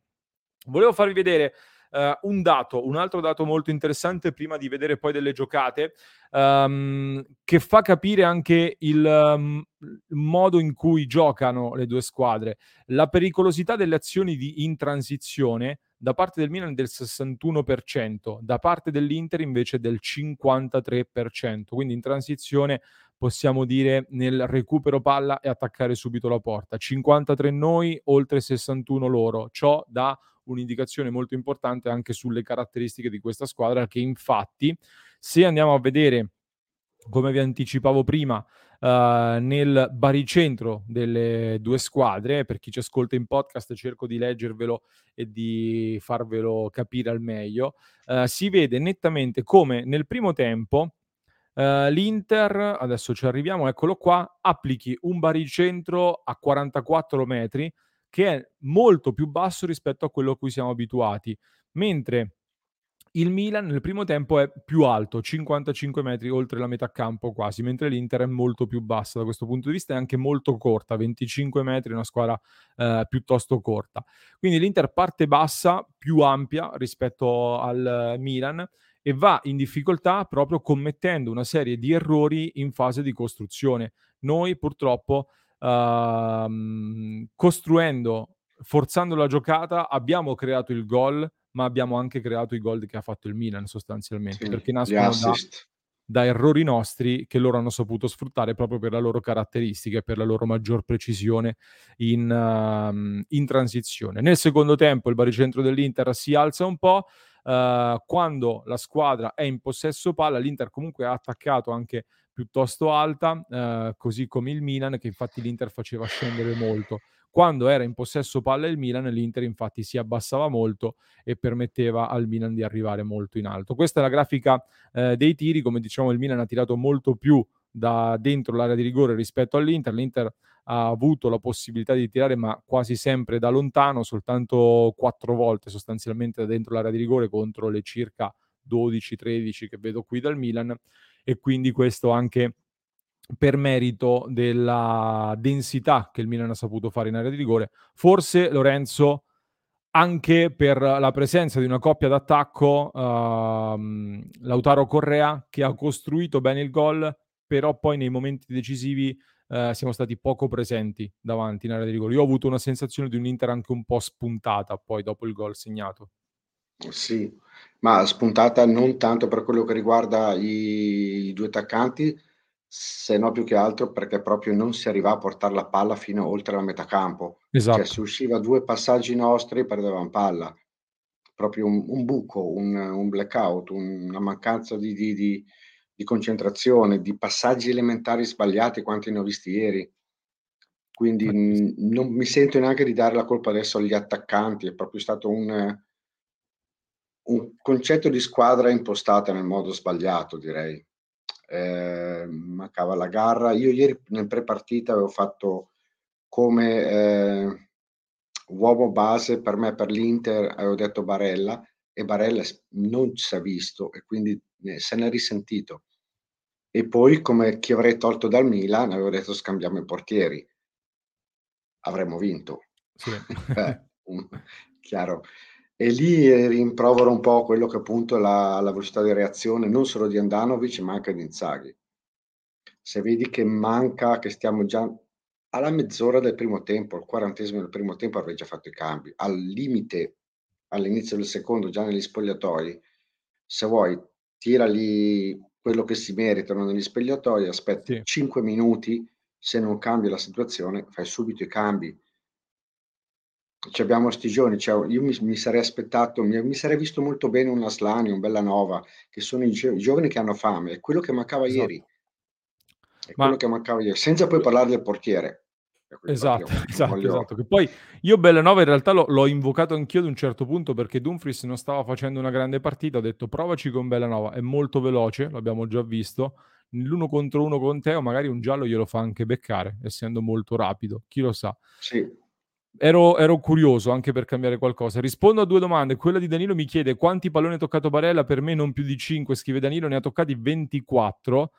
Volevo farvi vedere Uh, un dato, un altro dato molto interessante prima di vedere poi delle giocate, um, che fa capire anche il, um, il modo in cui giocano le due squadre. La pericolosità delle azioni di, in transizione da parte del Milan del sessantuno per cento, da parte dell'Inter invece del cinquantatré per cento. Quindi in transizione possiamo dire nel recupero palla e attaccare subito la porta. cinquantatré noi, oltre sessantuno loro. Ciò da un'indicazione molto importante anche sulle caratteristiche di questa squadra, che infatti, se andiamo a vedere, come vi anticipavo prima, uh, nel baricentro delle due squadre, per chi ci ascolta in podcast cerco di leggervelo e di farvelo capire al meglio, uh, si vede nettamente come nel primo tempo uh, l'Inter, adesso ci arriviamo, eccolo qua, applichi un baricentro a quarantaquattro metri, che è molto più basso rispetto a quello a cui siamo abituati, mentre il Milan nel primo tempo è più alto, cinquantacinque metri oltre la metà campo quasi, mentre l'Inter è molto più bassa da questo punto di vista, è anche molto corta, venticinque metri, una squadra eh, piuttosto corta. Quindi l'Inter parte bassa, più ampia rispetto al Milan, e va in difficoltà proprio commettendo una serie di errori in fase di costruzione. Noi purtroppo Uh, costruendo, forzando la giocata, abbiamo creato il gol, ma abbiamo anche creato i gol che ha fatto il Milan sostanzialmente, sì, perché nascono da, da errori nostri che loro hanno saputo sfruttare proprio per la loro caratteristica, per la loro maggior precisione in, uh, in transizione. Nel secondo tempo il baricentro dell'Inter si alza un po', uh, quando la squadra è in possesso palla, l'Inter comunque ha attaccato anche piuttosto alta, eh, così come il Milan, che infatti l'Inter faceva scendere molto. Quando era in possesso palla il Milan, l'Inter infatti si abbassava molto e permetteva al Milan di arrivare molto in alto. Questa è la grafica eh, dei tiri, come diciamo il Milan ha tirato molto più da dentro l'area di rigore rispetto all'Inter, l'Inter ha avuto la possibilità di tirare ma quasi sempre da lontano, soltanto quattro volte sostanzialmente da dentro l'area di rigore contro le circa dodici tredici che vedo qui dal Milan, e quindi questo anche per merito della densità che il Milan ha saputo fare in area di rigore. Forse, Lorenzo, anche per la presenza di una coppia d'attacco, ehm, Lautaro Correa, che ha costruito bene il gol, però poi nei momenti decisivi eh, siamo stati poco presenti davanti in area di rigore. Io ho avuto una sensazione di un'Inter anche un po' spuntata poi dopo il gol segnato. Sì, ma spuntata non tanto per quello che riguarda i, i due attaccanti, se no più che altro perché proprio non si arriva a portare la palla fino oltre la metà campo. Esatto. Cioè, se usciva due passaggi nostri perdevamo palla, proprio un, un buco, un, un blackout, un, una mancanza di, di, di, di concentrazione, di passaggi elementari sbagliati quanti ne ho visti ieri. Quindi n- non mi sento neanche di dare la colpa adesso agli attaccanti, è proprio stato un... un concetto di squadra impostata nel modo sbagliato, direi. Eh, mancava la garra. Io ieri nel pre-partita avevo fatto come eh, uomo base per me, per l'Inter, avevo detto Barella, e Barella non si è visto e quindi se ne è risentito. E poi, come chi avrei tolto dal Milan, avevo detto scambiamo i portieri. Avremmo vinto. Sì. Chiaro. E lì rimprovero un po' quello che appunto la, la velocità di reazione non solo di Handanović ma anche di Inzaghi. Se vedi che manca, che stiamo già alla mezz'ora del primo tempo, al quarantesimo del primo tempo avrei già fatto i cambi, al limite all'inizio del secondo, già negli spogliatoi, se vuoi tira lì quello che si meritano negli spogliatoi, aspetti sì. cinque minuti, se non cambi la situazione fai subito i cambi. Ci abbiamo sti giorni, cioè io mi, mi sarei aspettato, mi, mi sarei visto molto bene un Aslani, un Bellanova, che sono i, gio- i giovani che hanno fame, è quello che mancava esatto. ieri, è Ma... quello che mancava ieri, senza poi parlare del portiere. Esatto, parliamo, esatto, voglio... esatto. Che poi io Bellanova in realtà lo, l'ho invocato anch'io ad un certo punto perché Dumfries non stava facendo una grande partita, ho detto provaci con Bellanova, è molto veloce, l'abbiamo già visto, l'uno contro uno con Theo magari un giallo glielo fa anche beccare, essendo molto rapido, chi lo sa. Sì. Ero, ero curioso anche per cambiare qualcosa. Rispondo a due domande. Quella di Danilo mi chiede quanti palloni ha toccato Barella. Per me non più di cinque, scrive Danilo, ne ha toccati ventiquattro.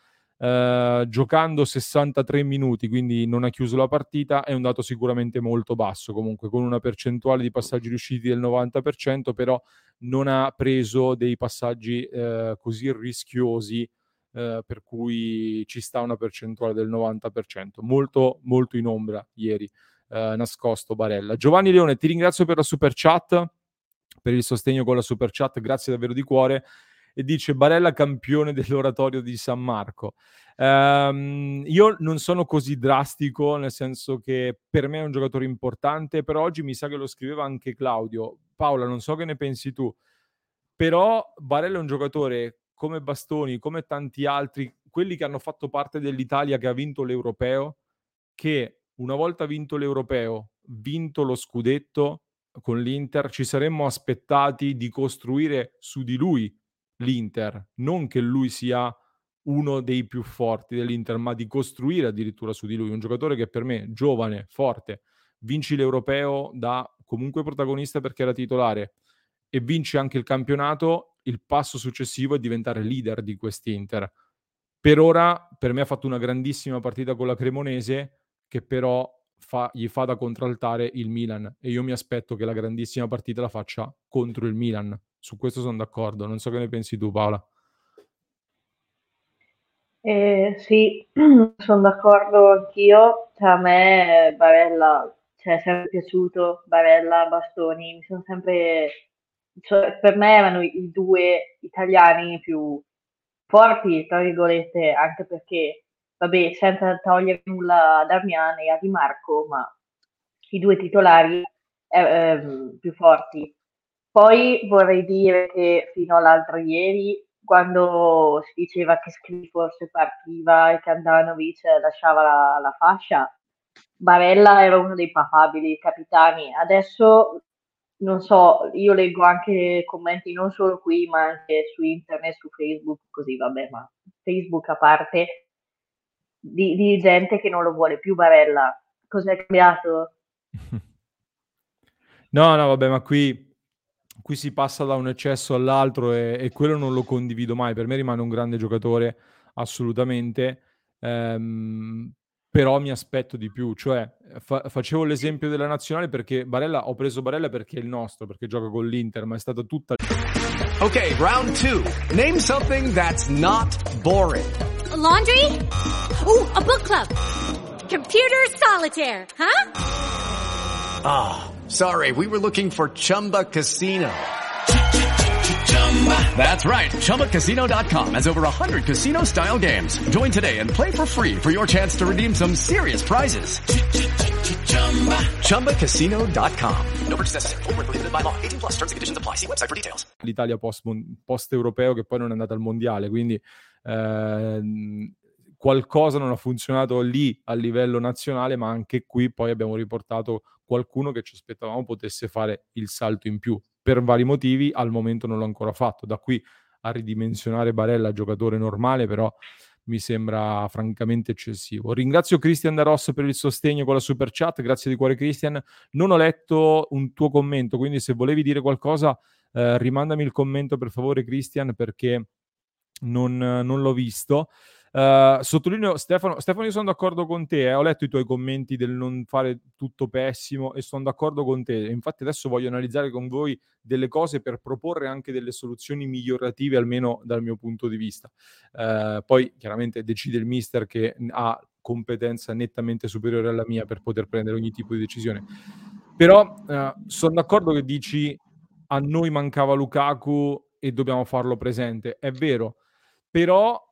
eh, giocando sessantatré minuti, quindi non ha chiuso la partita, è un dato sicuramente molto basso, comunque con una percentuale di passaggi riusciti del novanta per cento, però non ha preso dei passaggi eh, così rischiosi, eh, per cui ci sta una percentuale del novanta per cento, molto molto in ombra ieri, eh, nascosto Barella. Giovanni Leone, ti ringrazio per la super chat, per il sostegno con la super chat, grazie davvero di cuore. E dice: Barella campione dell'oratorio di San Marco. Ehm, io non sono così drastico, nel senso che per me è un giocatore importante, però oggi mi sa che lo scriveva anche Claudio. Paola, non so che ne pensi tu, però Barella è un giocatore come Bastoni, come tanti altri, quelli che hanno fatto parte dell'Italia che ha vinto l'Europeo, che una volta vinto l'Europeo, vinto lo Scudetto con l'Inter, ci saremmo aspettati di costruire su di lui l'Inter, non che lui sia uno dei più forti dell'Inter, ma di costruire addirittura su di lui un giocatore che per me, giovane, forte, vinci l'Europeo da comunque protagonista perché era titolare e vince anche il campionato, il passo successivo è diventare leader di quest'Inter. Per ora, per me ha fatto una grandissima partita con la Cremonese, che però fa, gli fa da contraltare il Milan, e io mi aspetto che la grandissima partita la faccia contro il Milan. Su questo sono d'accordo, non so che ne pensi tu, Paola. Eh, sì, sono d'accordo anch'io. Cioè, a me Barella, cioè, è sempre piaciuto, Barella, Bastoni, mi sono sempre, cioè, per me erano i due italiani più forti, tra virgolette, anche perché, vabbè, senza togliere nulla a Darmian e a Di Marco, ma i due titolari eh, più forti. Poi vorrei dire che fino all'altro ieri, quando si diceva che Skriniar forse partiva e che Handanović lasciava la, la fascia, Barella era uno dei papabili capitani. Adesso, non so, io leggo anche commenti non solo qui, ma anche su internet, su Facebook, così vabbè, ma Facebook a parte, di, di gente che non lo vuole più Barella. Cos'è cambiato? No, no, vabbè, ma qui... qui si passa da un eccesso all'altro e, e quello non lo condivido mai. Per me rimane un grande giocatore, assolutamente, ehm, però mi aspetto di più. Cioè, fa- facevo l'esempio della nazionale perché Barella, ho preso Barella perché è il nostro, perché gioca con l'Inter, ma è stata tutta... Ok, round two. Name something that's not boring. A laundry? Oh, a book club. Computer solitaire, huh? Ah... Oh. Sorry, we were looking for Chumba Casino. That's right, Chumba Casino dot com has over one hundred casino-style games. Join today and play for free for your chance to redeem some serious prizes. Chumba Casino dot com. No purchase necessary. Void where prohibited by law. eighteen plus terms and conditions apply. See website for details. L'Italia post-europeo che poi non è andata al mondiale, quindi eh, qualcosa non ha funzionato lì a livello nazionale, ma anche qui poi abbiamo riportato qualcuno che ci aspettavamo potesse fare il salto in più. Per vari motivi al momento non l'ho ancora fatto. Da qui a ridimensionare Barella giocatore normale, però mi sembra francamente eccessivo. Ringrazio Cristian da Rosso per il sostegno con la super chat, grazie di cuore Cristian. Non ho letto un tuo commento, quindi se volevi dire qualcosa eh, rimandami il commento per favore Cristian, perché non, non l'ho visto. Uh, sottolineo Stefano, Stefano io sono d'accordo con te, eh. Ho letto i tuoi commenti del non fare tutto pessimo e sono d'accordo con te, infatti adesso voglio analizzare con voi delle cose per proporre anche delle soluzioni migliorative, almeno dal mio punto di vista. Uh, poi chiaramente decide il mister che ha competenza nettamente superiore alla mia per poter prendere ogni tipo di decisione, però uh, sono d'accordo che dici a noi mancava Lukaku e dobbiamo farlo presente, è vero, però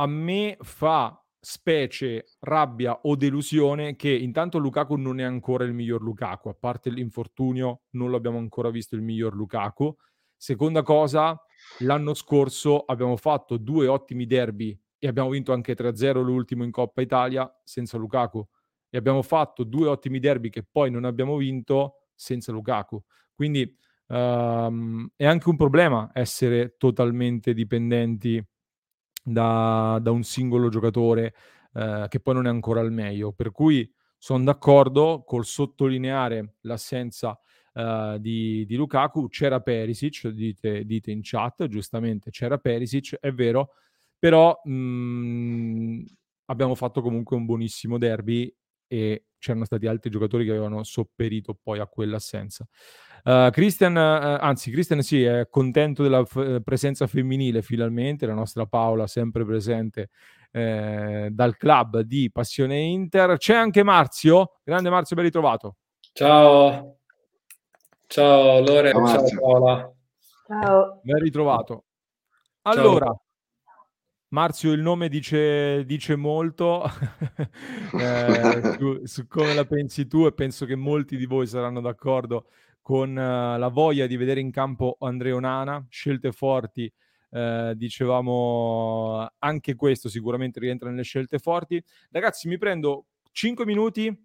a me fa specie, rabbia o delusione che intanto Lukaku non è ancora il miglior Lukaku, a parte l'infortunio non l'abbiamo ancora visto il miglior Lukaku. Seconda cosa, l'anno scorso abbiamo fatto due ottimi derby e abbiamo vinto anche tre a zero l'ultimo in Coppa Italia senza Lukaku, e abbiamo fatto due ottimi derby che poi non abbiamo vinto senza Lukaku, quindi um, è anche un problema essere totalmente dipendenti Da, da un singolo giocatore eh, che poi non è ancora al meglio, per cui sono d'accordo col sottolineare l'assenza eh, di, di Lukaku. C'era Perisic, dite, dite in chat giustamente, c'era Perisic, è vero, però mh, abbiamo fatto comunque un buonissimo derby e c'erano stati altri giocatori che avevano sopperito poi a quell'assenza. Uh, Christian, uh, anzi Christian sì, è contento della f- presenza femminile finalmente, la nostra Paola sempre presente eh, dal club di Passione Inter. C'è anche Marzio, grande Marzio, ben ritrovato. Ciao, ciao Lore, ciao, ciao Paola. Ciao. Ben ritrovato. Allora, ciao. Marzio, il nome dice, dice molto eh, su, su come la pensi tu, e penso che molti di voi saranno d'accordo con uh, la voglia di vedere in campo Andrea Onana, scelte forti, eh, dicevamo anche questo sicuramente rientra nelle scelte forti. Ragazzi, mi prendo cinque minuti uh,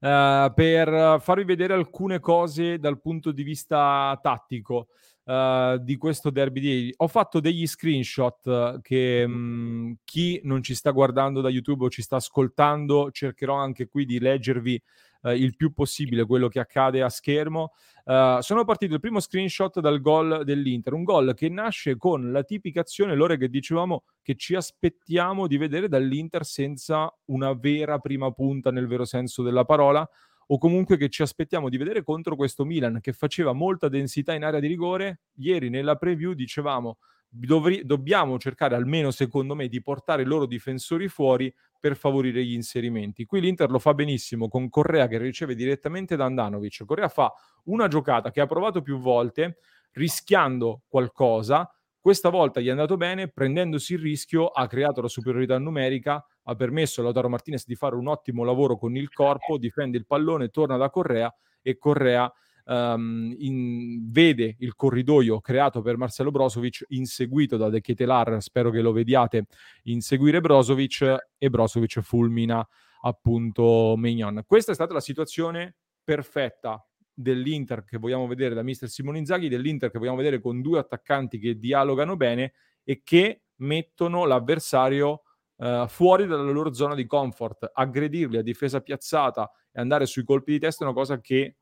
per farvi vedere alcune cose dal punto di vista tattico. Uh, di questo derby di ieri ho fatto degli screenshot che mh, chi non ci sta guardando da YouTube o ci sta ascoltando, cercherò anche qui di leggervi uh, il più possibile quello che accade a schermo. Uh, sono partito il primo screenshot dal gol dell'Inter, un gol che nasce con la tipica azione, Lore, che dicevamo che ci aspettiamo di vedere dall'Inter senza una vera prima punta nel vero senso della parola, o comunque che ci aspettiamo di vedere contro questo Milan che faceva molta densità in area di rigore. Ieri nella preview dicevamo dovri- dobbiamo cercare, almeno secondo me, di portare i loro difensori fuori per favorire gli inserimenti. Qui l'Inter lo fa benissimo con Correa che riceve direttamente da Handanović. Correa fa una giocata che ha provato più volte rischiando qualcosa, questa volta gli è andato bene, prendendosi il rischio ha creato la superiorità numerica, ha permesso a Lautaro Martinez di fare un ottimo lavoro con il corpo, difende il pallone, torna da Correa e Correa um, in, vede il corridoio creato per Marcelo Brozovic, inseguito da De Ketelaere, spero che lo vediate inseguire Brozovic, e Brozovic fulmina appunto Maignan. Questa è stata la situazione perfetta dell'Inter che vogliamo vedere da mister Simone Inzaghi, dell'Inter che vogliamo vedere con due attaccanti che dialogano bene e che mettono l'avversario Uh, fuori dalla loro zona di comfort. Aggredirli a difesa piazzata e andare sui colpi di testa è una cosa che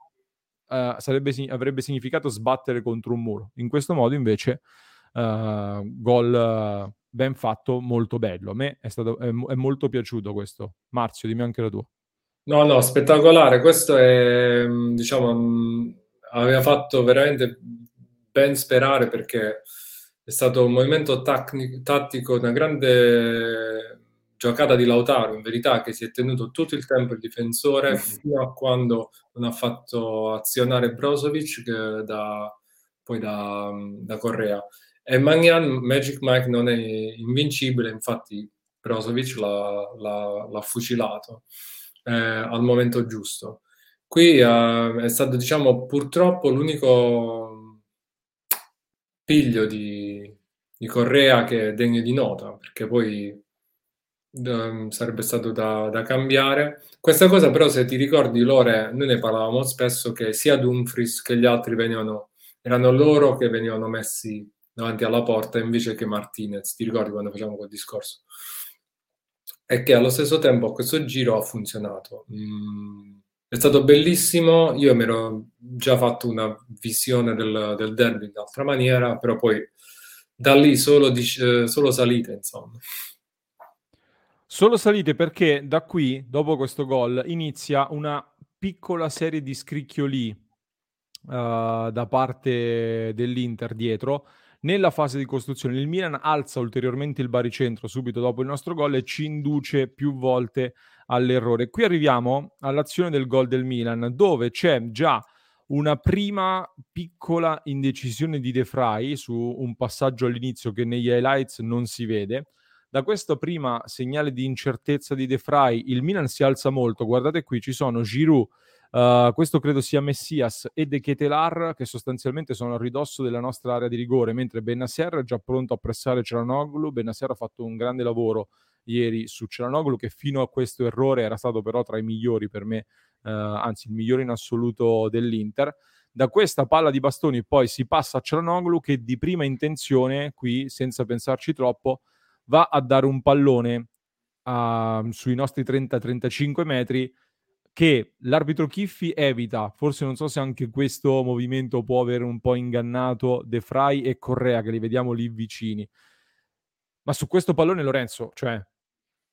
uh, sarebbe, avrebbe significato sbattere contro un muro. In questo modo invece uh, gol uh, ben fatto, molto bello. A me è stato è, è molto piaciuto questo. Marzio, dimmi anche la tua. No, no, spettacolare. Questo è, diciamo, aveva fatto veramente ben sperare, perché è stato un movimento tacnico, tattico, una grande giocata di Lautaro, in verità, che si è tenuto tutto il tempo il difensore fino a quando non ha fatto azionare Brozovic che da, poi da, da Correa. E Maignan, Magic Mike, non è invincibile, infatti Brozovic l'ha, l'ha, l'ha fucilato eh, al momento giusto. Qui eh, è stato, diciamo, purtroppo l'unico piglio di di Correa che è degno di nota, perché poi um, sarebbe stato da, da cambiare questa cosa. Però, se ti ricordi, Lore, noi ne parlavamo spesso che sia Dumfries che gli altri venivano erano loro che venivano messi davanti alla porta invece che Martinez, ti ricordi quando facevamo quel discorso? E che allo stesso tempo questo giro ha funzionato. Mm, è stato bellissimo. Io mi ero già fatto una visione del, del derby in un'altra maniera, però poi da lì solo, di, solo salite, insomma. Solo salite, perché da qui, dopo questo gol, inizia una piccola serie di scricchioli uh, da parte dell'Inter dietro. Nella fase di costruzione il Milan alza ulteriormente il baricentro subito dopo il nostro gol e ci induce più volte all'errore. Qui arriviamo all'azione del gol del Milan, dove c'è già una prima piccola indecisione di De Vrij su un passaggio all'inizio che negli highlights non si vede. Da questo prima segnale di incertezza di De Vrij il Milan si alza molto. Guardate qui, ci sono Giroud, uh, questo credo sia Messias, e De Ketelaere che sostanzialmente sono a ridosso della nostra area di rigore, mentre Bennacer è già pronto a pressare Çalhanoğlu. Bennacer ha fatto un grande lavoro ieri su Çalhanoğlu, che fino a questo errore era stato però tra i migliori per me, Uh, anzi il migliore in assoluto dell'Inter. Da questa palla di Bastoni poi si passa a Çalhanoğlu, che di prima intenzione, qui senza pensarci troppo, va a dare un pallone uh, sui nostri trenta trentacinque metri che l'arbitro Chiffi evita. Forse non so se anche questo movimento può aver un po' ingannato De Vrij e Correa, che li vediamo lì vicini. Ma su questo pallone, Lorenzo, cioè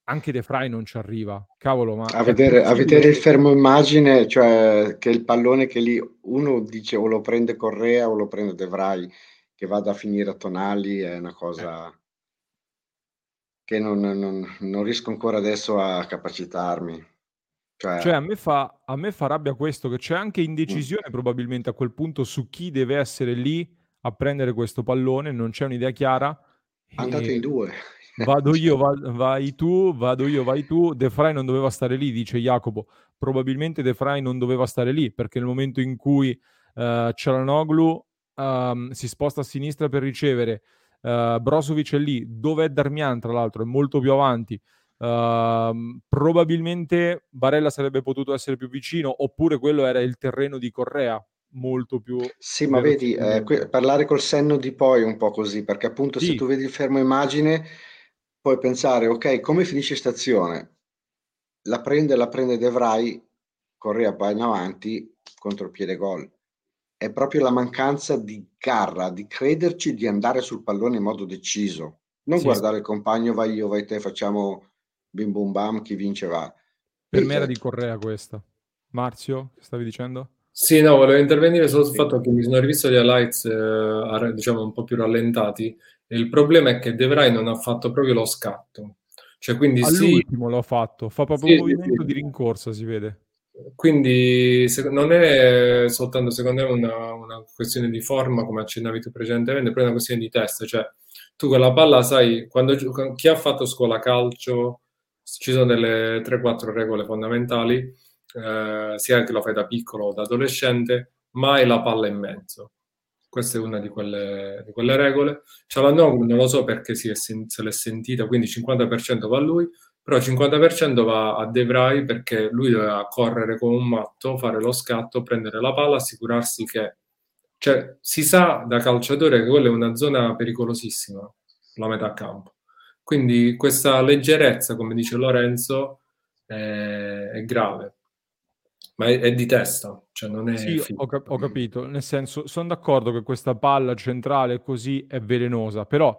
anche De Vrij non ci arriva. Cavolo, ma a vedere, a vedere il fermo immagine, cioè che il pallone che lì uno dice o lo prende Correa o lo prende De Vrij, che vada a finire a Tonali è una cosa eh. che non, non, non riesco ancora adesso a capacitarmi. Cioè, cioè a, me fa, a me fa rabbia questo, che c'è anche indecisione mm. probabilmente a quel punto su chi deve essere lì a prendere questo pallone, non c'è un'idea chiara. Andate in due. Vado io, va, vai tu, vado io, vai tu. De Vrij non doveva stare lì, dice Jacopo. Probabilmente De Vrij non doveva stare lì, perché nel momento in cui uh, Çalhanoğlu um, si sposta a sinistra per ricevere, uh, Brozovic è lì, dov'è Darmian tra l'altro, è molto più avanti. Uh, probabilmente Barella sarebbe potuto essere più vicino, oppure quello era il terreno di Correa, molto più sì, ma vedi, eh, que- parlare col senno di poi un po' così, perché appunto sì. se tu vedi il fermo immagine puoi pensare, ok, come finisce stazione? La prende, la prende De Vrij, Correa va in avanti, contropiede gol. È proprio la mancanza di garra, di crederci, di andare sul pallone in modo deciso, non sì, guardare sì. il compagno, vai io, vai te, facciamo bim bum bam, chi vince va. Per e me era di Correa questa. Marzio, che stavi dicendo? Sì, no, volevo intervenire solo sul fatto che mi sono rivisto gli highlights eh, diciamo un po' più rallentati, e il problema è che De Vrij non ha fatto proprio lo scatto, cioè quindi all'ultimo sì, l'ho fatto, fa proprio sì, un movimento sì. di rincorsa, si vede. Quindi se, non è soltanto secondo me una, una questione di forma, come accennavi tu precedentemente, però è una questione di testa, cioè tu con la palla sai, quando chi ha fatto scuola calcio ci sono delle tre quattro regole fondamentali, Eh, sia che lo fai da piccolo o da adolescente, mai la palla in mezzo. Questa è una di quelle, di quelle regole. Çalhanoğlu non lo so perché si è sen- se l'è sentita, quindi cinquanta per cento va a lui, però cinquanta per cento va a De Vrij, perché lui doveva correre come un matto, fare lo scatto, prendere la palla, assicurarsi che, cioè, si sa da calciatore che quella è una zona pericolosissima, la metà campo. Quindi questa leggerezza, come dice Lorenzo, è, è grave. Ma è, è di testa, cioè non è... Sì, ho, cap- ho capito, nel senso, sono d'accordo che questa palla centrale così è velenosa, però,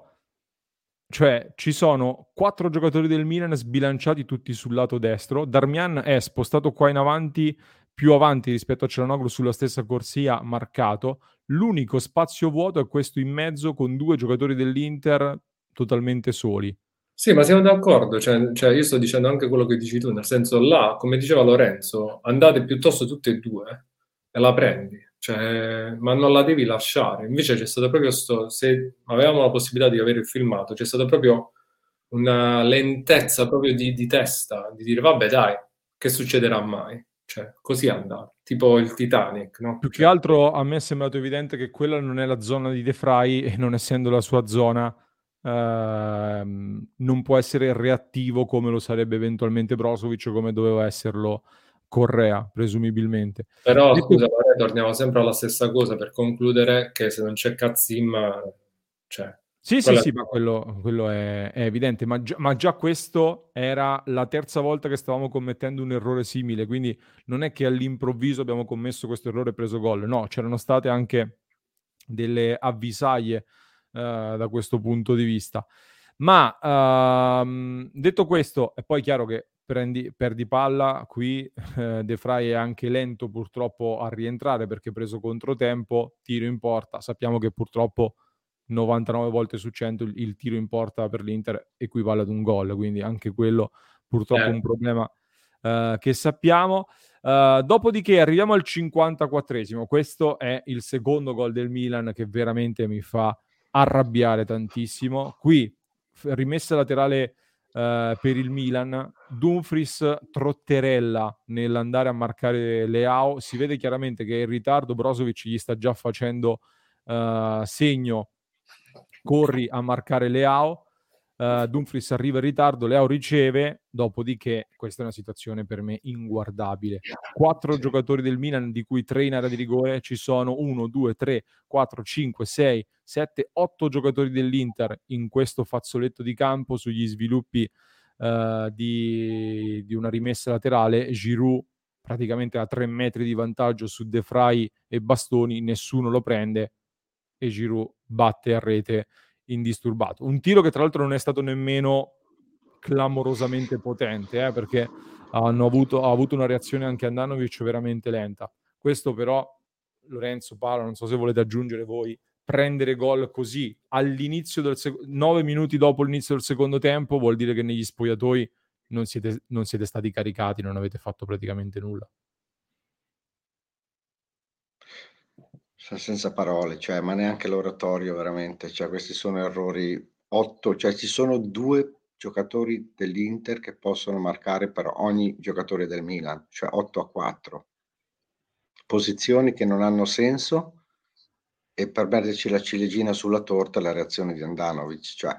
cioè, ci sono quattro giocatori del Milan sbilanciati tutti sul lato destro, Darmian è spostato qua in avanti, più avanti rispetto a Çalhanoğlu sulla stessa corsia, marcato, l'unico spazio vuoto è questo in mezzo con due giocatori dell'Inter totalmente soli. Sì, ma siamo d'accordo, cioè, cioè io sto dicendo anche quello che dici tu, nel senso là, come diceva Lorenzo, andate piuttosto tutte e due e la prendi, cioè, ma non la devi lasciare. Invece c'è stato proprio, sto, se avevamo la possibilità di avere il filmato, c'è stata proprio una lentezza proprio di, di testa, di dire vabbè dai, che succederà mai? Cioè, così è andato, tipo il Titanic, no? Più che altro a me è sembrato evidente che quella non è la zona di De Vrij, e non essendo la sua zona... Uh, non può essere reattivo come lo sarebbe eventualmente Brozovic o come doveva esserlo Correa, presumibilmente. Però e scusa, tu... vabbè, torniamo sempre alla stessa cosa per concludere, che se non c'è Cazzimma, cioè, sì sì è... sì, ma quello, quello è, è evidente, ma già, ma già questo era la terza volta che stavamo commettendo un errore simile, quindi non è che all'improvviso abbiamo commesso questo errore e preso gol, no, c'erano state anche delle avvisaglie Uh, da questo punto di vista. Ma uh, detto questo, è poi chiaro che prendi, perdi palla qui, uh, De Vrij è anche lento purtroppo a rientrare, perché preso controtempo, tiro in porta, sappiamo che purtroppo novantanove volte su cento il, il tiro in porta per l'Inter equivale ad un gol, quindi anche quello purtroppo è eh. un problema uh, che sappiamo. Uh, dopodiché arriviamo al cinquantaquattresimo, questo è il secondo gol del Milan che veramente mi fa arrabbiare tantissimo. Qui rimessa laterale eh, per il Milan, Dumfries trotterella nell'andare a marcare Leao, si vede chiaramente che è in ritardo, Brozovic gli sta già facendo eh, segno, corri a marcare Leao, eh, Dumfries arriva in ritardo, Leao riceve, dopodiché questa è una situazione per me inguardabile, quattro giocatori del Milan di cui tre in area di rigore, ci sono uno, due, tre, quattro, cinque, sei, sette, otto giocatori dell'Inter in questo fazzoletto di campo. Sugli sviluppi uh, di, di una rimessa laterale, Giroud praticamente ha tre metri di vantaggio su De Vrij e Bastoni, nessuno lo prende e Giroud batte a rete indisturbato. Un tiro che tra l'altro non è stato nemmeno clamorosamente potente, eh, perché hanno avuto, ha avuto una reazione anche Handanović veramente lenta. Questo però, Lorenzo, Paolo, non so se volete aggiungere voi, prendere gol così all'inizio del sec- nove minuti dopo l'inizio del secondo tempo vuol dire che negli spogliatoi non siete, non siete stati caricati, non avete fatto praticamente nulla. Sono senza parole, cioè, ma neanche l'oratorio veramente, cioè, questi sono errori otto, cioè ci sono due giocatori dell'Inter che possono marcare per ogni giocatore del Milan, cioè otto a quattro, posizioni che non hanno senso, e per perderci la ciliegina sulla torta la reazione di Handanović, cioè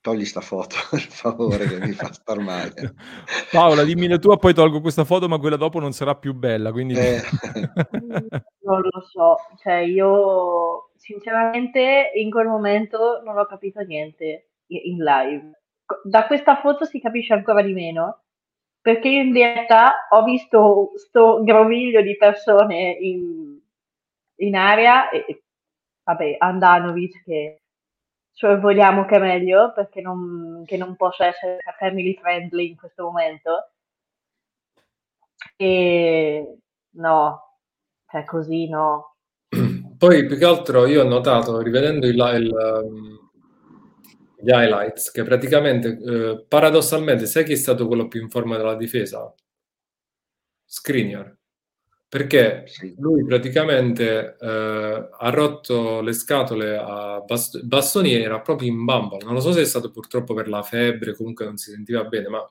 togli sta foto per favore che mi fa star male. Paola, dimmi la tua, poi tolgo questa foto, ma quella dopo non sarà più bella, quindi eh. Non lo so, cioè io sinceramente in quel momento non ho capito niente in live. Da questa foto si capisce ancora di meno, perché io in realtà ho visto sto groviglio di persone in in area e, e vabbè, Handanović che sorvoliamo che è meglio, perché non, che non posso essere family friendly in questo momento, e no, cioè così no. Poi più che altro io ho notato, rivedendo il, il, gli highlights, che praticamente eh, paradossalmente sai chi è stato quello più in forma della difesa? Skriniar, perché lui praticamente eh, ha rotto le scatole a Bast- Bastoni, era proprio in bambola, non lo so se è stato purtroppo per la febbre, comunque non si sentiva bene, ma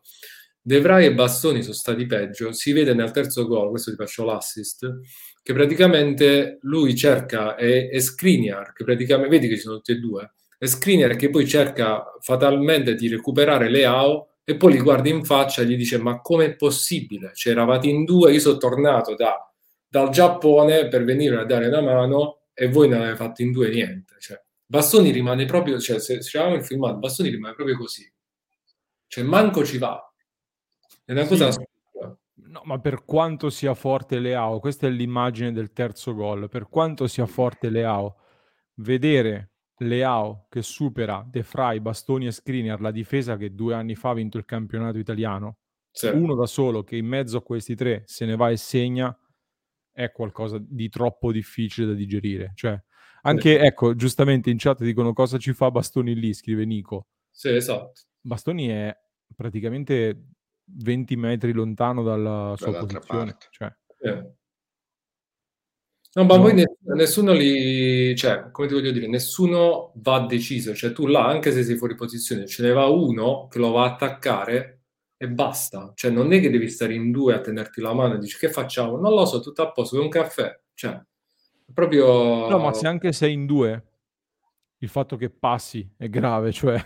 De Vrij e Bastoni sono stati peggio, si vede nel terzo gol, questo ti faccio l'assist, che praticamente lui cerca e, e Skriniar, che praticamente vedi che ci sono tutti e due, e Skriniar che poi cerca fatalmente di recuperare Leao, e poi li guarda in faccia e gli dice: ma com'è possibile? Cioè, eravate in due, io sono tornato da, dal Giappone per venire a dare una mano e voi non avete fatto in due niente. Cioè, Bastoni rimane proprio, cioè, se c'eravamo il filmato, Bastoni rimane proprio così. Cioè, manco ci va. È una cosa sì. No, ma per quanto sia forte Leao, questa è l'immagine del terzo gol, per quanto sia forte Leao, vedere Leao che supera De Vrij, Bastoni e Skriniar, la difesa che due anni fa ha vinto il campionato italiano, sì. Uno da solo che in mezzo a questi tre se ne va e segna, è qualcosa di troppo difficile da digerire, cioè anche sì. Ecco, giustamente in chat dicono: cosa ci fa Bastoni lì, scrive Nico. Sì, esatto. Bastoni è praticamente venti metri lontano dalla sua posizione, cioè sì. No, ma poi nessuno li, cioè, come ti voglio dire, nessuno va deciso, cioè tu là, anche se sei fuori posizione, ce ne va uno che lo va a attaccare e basta, cioè non è che devi stare in due a tenerti la mano e dici: che facciamo? Non lo so, tutto a posto, vuoi un caffè? Cioè, proprio... No, ma se anche sei in due, il fatto che passi è grave, cioè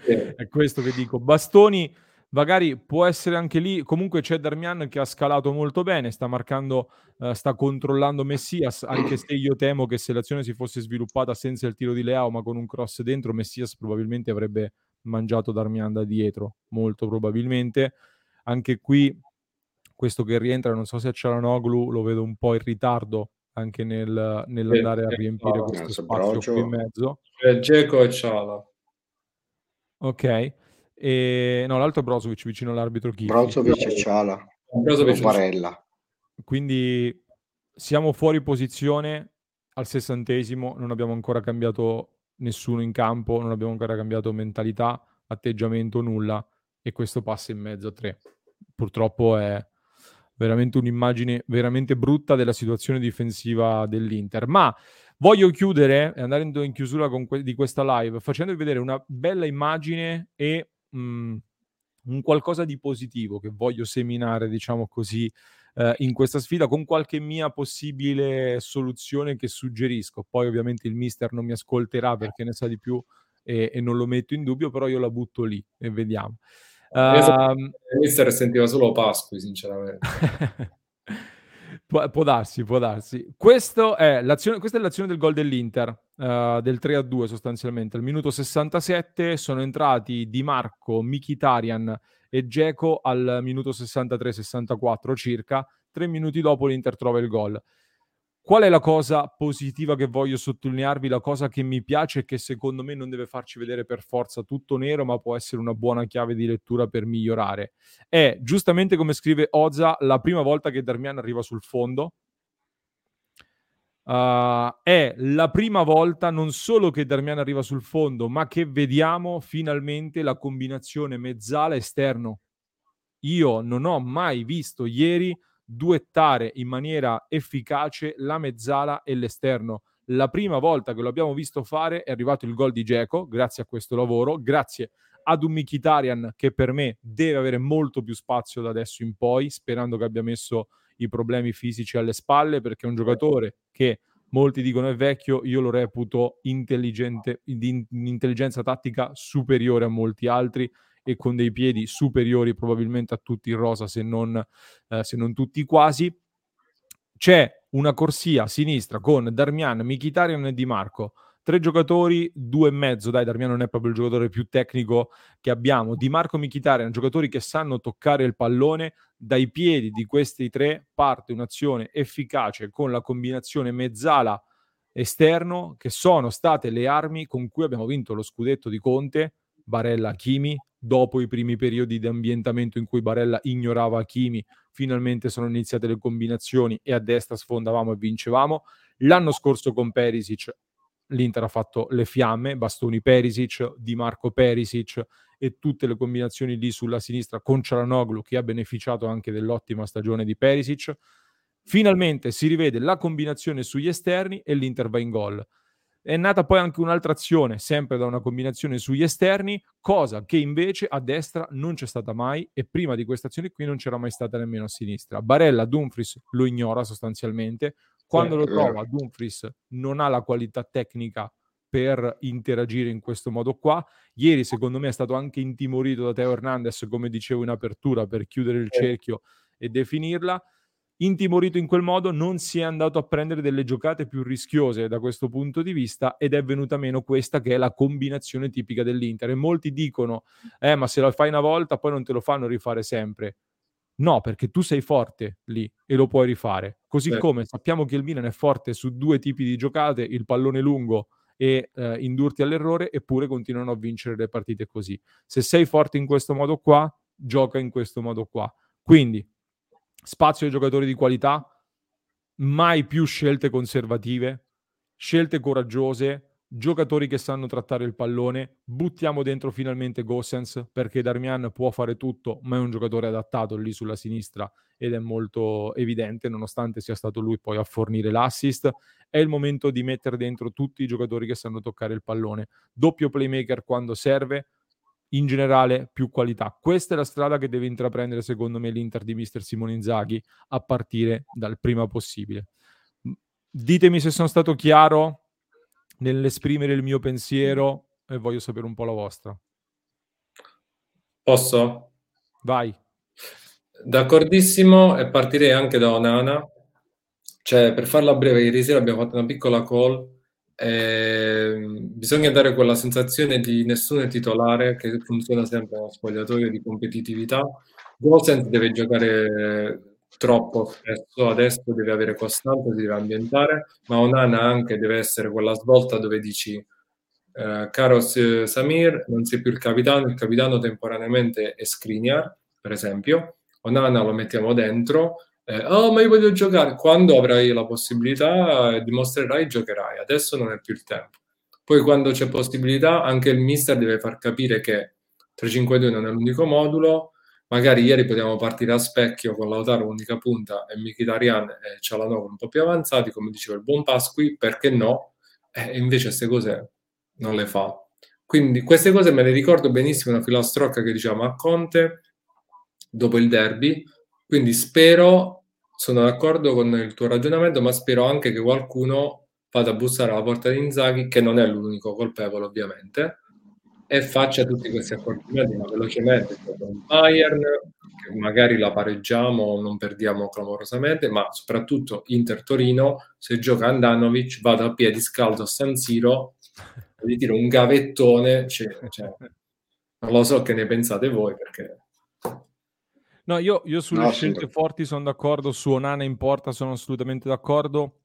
sì. È questo che dico. Bastoni magari può essere anche lì, comunque c'è Darmian che ha scalato molto bene, sta marcando, eh, sta controllando Messias, anche se io temo che se l'azione si fosse sviluppata senza il tiro di Leao ma con un cross dentro, Messias probabilmente avrebbe mangiato Darmian da dietro, molto probabilmente. Anche qui questo che rientra, non so se a Çalhanoğlu lo vedo un po' in ritardo anche nel, nell'andare eh, a riempire eh, questo eh, spazio braccio, qui in mezzo. Eh, Dzeko e Çalha. Ok. E no, l'altro è Brozovic vicino all'arbitro Chiffi. Brozovic e Çalha, Brozovic Barella. Quindi siamo fuori posizione al sessantesimo, non abbiamo ancora cambiato nessuno in campo, non abbiamo ancora cambiato mentalità, atteggiamento, nulla, e questo passa in mezzo a tre. Purtroppo è veramente un'immagine veramente brutta della situazione difensiva dell'Inter, ma voglio chiudere e andare in chiusura con que- di questa live facendovi vedere una bella immagine e Mm, un qualcosa di positivo che voglio seminare, diciamo così, eh, in questa sfida, con qualche mia possibile soluzione che suggerisco. Poi ovviamente il mister non mi ascolterà perché ne sa di più e, e non lo metto in dubbio, però io la butto lì e vediamo. Uh, il mister sentiva solo Pasqui, sinceramente. Pu- può darsi, può darsi. Questo è l'azione, questa è l'azione del gol dell'Inter, uh, del tre a due sostanzialmente. Al minuto sessantasette sono entrati Di Marco, Mkhitaryan e Dzeko al minuto sessantatré sessantaquattro circa. Tre minuti dopo l'Inter trova il gol. Qual è la cosa positiva che voglio sottolinearvi? La cosa che mi piace e che secondo me non deve farci vedere per forza tutto nero, ma può essere una buona chiave di lettura per migliorare. È, giustamente come scrive Oza, la prima volta che Darmian arriva sul fondo. Uh, è la prima volta non solo che Darmian arriva sul fondo, ma che vediamo finalmente la combinazione mezzala esterno. Io non ho mai visto ieri duettare in maniera efficace la mezzala e l'esterno. La prima volta che lo abbiamo visto fare è arrivato il gol di Dzeko, grazie a questo lavoro, grazie ad un Mkhitaryan che per me deve avere molto più spazio da adesso in poi, sperando che abbia messo i problemi fisici alle spalle, perché è un giocatore che molti dicono è vecchio, io lo reputo intelligente, di intelligenza tattica superiore a molti altri e con dei piedi superiori probabilmente a tutti in rosa, se non, eh, se non tutti quasi. C'è una corsia a sinistra con Darmian, Mkhitaryan e Di Marco, tre giocatori, due e mezzo, dai, Darmian non è proprio il giocatore più tecnico che abbiamo, Di Marco, Mkhitaryan, giocatori che sanno toccare il pallone. Dai piedi di questi tre parte un'azione efficace con la combinazione mezzala esterno, che sono state le armi con cui abbiamo vinto lo scudetto di Conte, Barella, Hakimi. Dopo i primi periodi di ambientamento in cui Barella ignorava Hakimi, finalmente sono iniziate le combinazioni e a destra sfondavamo e vincevamo. L'anno scorso con Perisic l'Inter ha fatto le fiamme, Bastoni Perisic, Di Marco Perisic e tutte le combinazioni lì sulla sinistra con Çalhanoğlu, che ha beneficiato anche dell'ottima stagione di Perisic. Finalmente si rivede la combinazione sugli esterni e l'Inter va in gol. È nata poi anche un'altra azione, sempre da una combinazione sugli esterni, cosa che invece a destra non c'è stata mai e prima di questa azione qui non c'era mai stata nemmeno a sinistra. Barella, Dumfries lo ignora sostanzialmente. Quando lo trova, Dumfries non ha la qualità tecnica per interagire in questo modo qua. Ieri, secondo me, è stato anche intimorito da Theo Hernandez, come dicevo in apertura, per chiudere il cerchio e definirla. Intimorito in quel modo, non si è andato a prendere delle giocate più rischiose da questo punto di vista ed è venuta meno questa che è la combinazione tipica dell'Inter. E molti dicono, eh, ma se la fai una volta poi non te lo fanno rifare sempre. No, perché tu sei forte lì e lo puoi rifare. Così Beh. come sappiamo che il Milan è forte su due tipi di giocate, il pallone lungo e eh, indurti all'errore, eppure continuano a vincere le partite così. Se sei forte in questo modo qua, gioca in questo modo qua. Quindi, spazio ai giocatori di qualità, mai più scelte conservative, scelte coraggiose, giocatori che sanno trattare il pallone. Buttiamo dentro finalmente Gosens, perché Darmian può fare tutto, ma è un giocatore adattato lì sulla sinistra ed è molto evidente, nonostante sia stato lui poi a fornire l'assist. È il momento di mettere dentro tutti i giocatori che sanno toccare il pallone, doppio playmaker quando serve, in generale più qualità. Questa è la strada che deve intraprendere secondo me l'Inter di mister Simone Inzaghi a partire dal prima possibile. Ditemi se sono stato chiaro nell'esprimere il mio pensiero e voglio sapere un po' la vostra. Posso? Vai. D'accordissimo, e partirei anche da Onana. Cioè, per farla breve, ieri sera abbiamo fatto una piccola call e bisogna dare quella sensazione di nessuno è titolare, che funziona sempre uno spogliatoio di competitività. Gosens deve giocare troppo spesso, adesso deve avere costanza, si deve ambientare, ma Onana anche deve essere quella svolta dove dici eh, caro Samir, non sei più il capitano, il capitano temporaneamente è Skriniar, per esempio. Onana lo mettiamo dentro, eh, oh ma io voglio giocare, quando avrai la possibilità eh, dimostrerai, giocherai, adesso non è più il tempo. Poi quando c'è possibilità anche il mister deve far capire che tre cinque due non è l'unico modulo. Magari ieri potevamo partire a specchio con Lautaro unica punta e Mkhitaryan e Çalhanoğlu un po' più avanzati, come diceva il buon Pasqui, perché no? E invece queste cose non le fa. Quindi queste cose me le ricordo benissimo, una filastrocca che dicevamo a Conte dopo il derby, quindi spero, sono d'accordo con il tuo ragionamento, ma spero anche che qualcuno vada a bussare alla porta di Inzaghi, che non è l'unico colpevole ovviamente, e faccia tutti questi accorgimenti velocemente con Bayern, che magari la pareggiamo, non perdiamo clamorosamente, ma soprattutto Inter-Torino, se gioca Handanović vado a piedi scalzo a San Siro, gli tiro un gavettone, cioè, cioè, non lo so che ne pensate voi, perché no, io, io sulle no, scelte sì. forti sono d'accordo, su Onana in porta sono assolutamente d'accordo.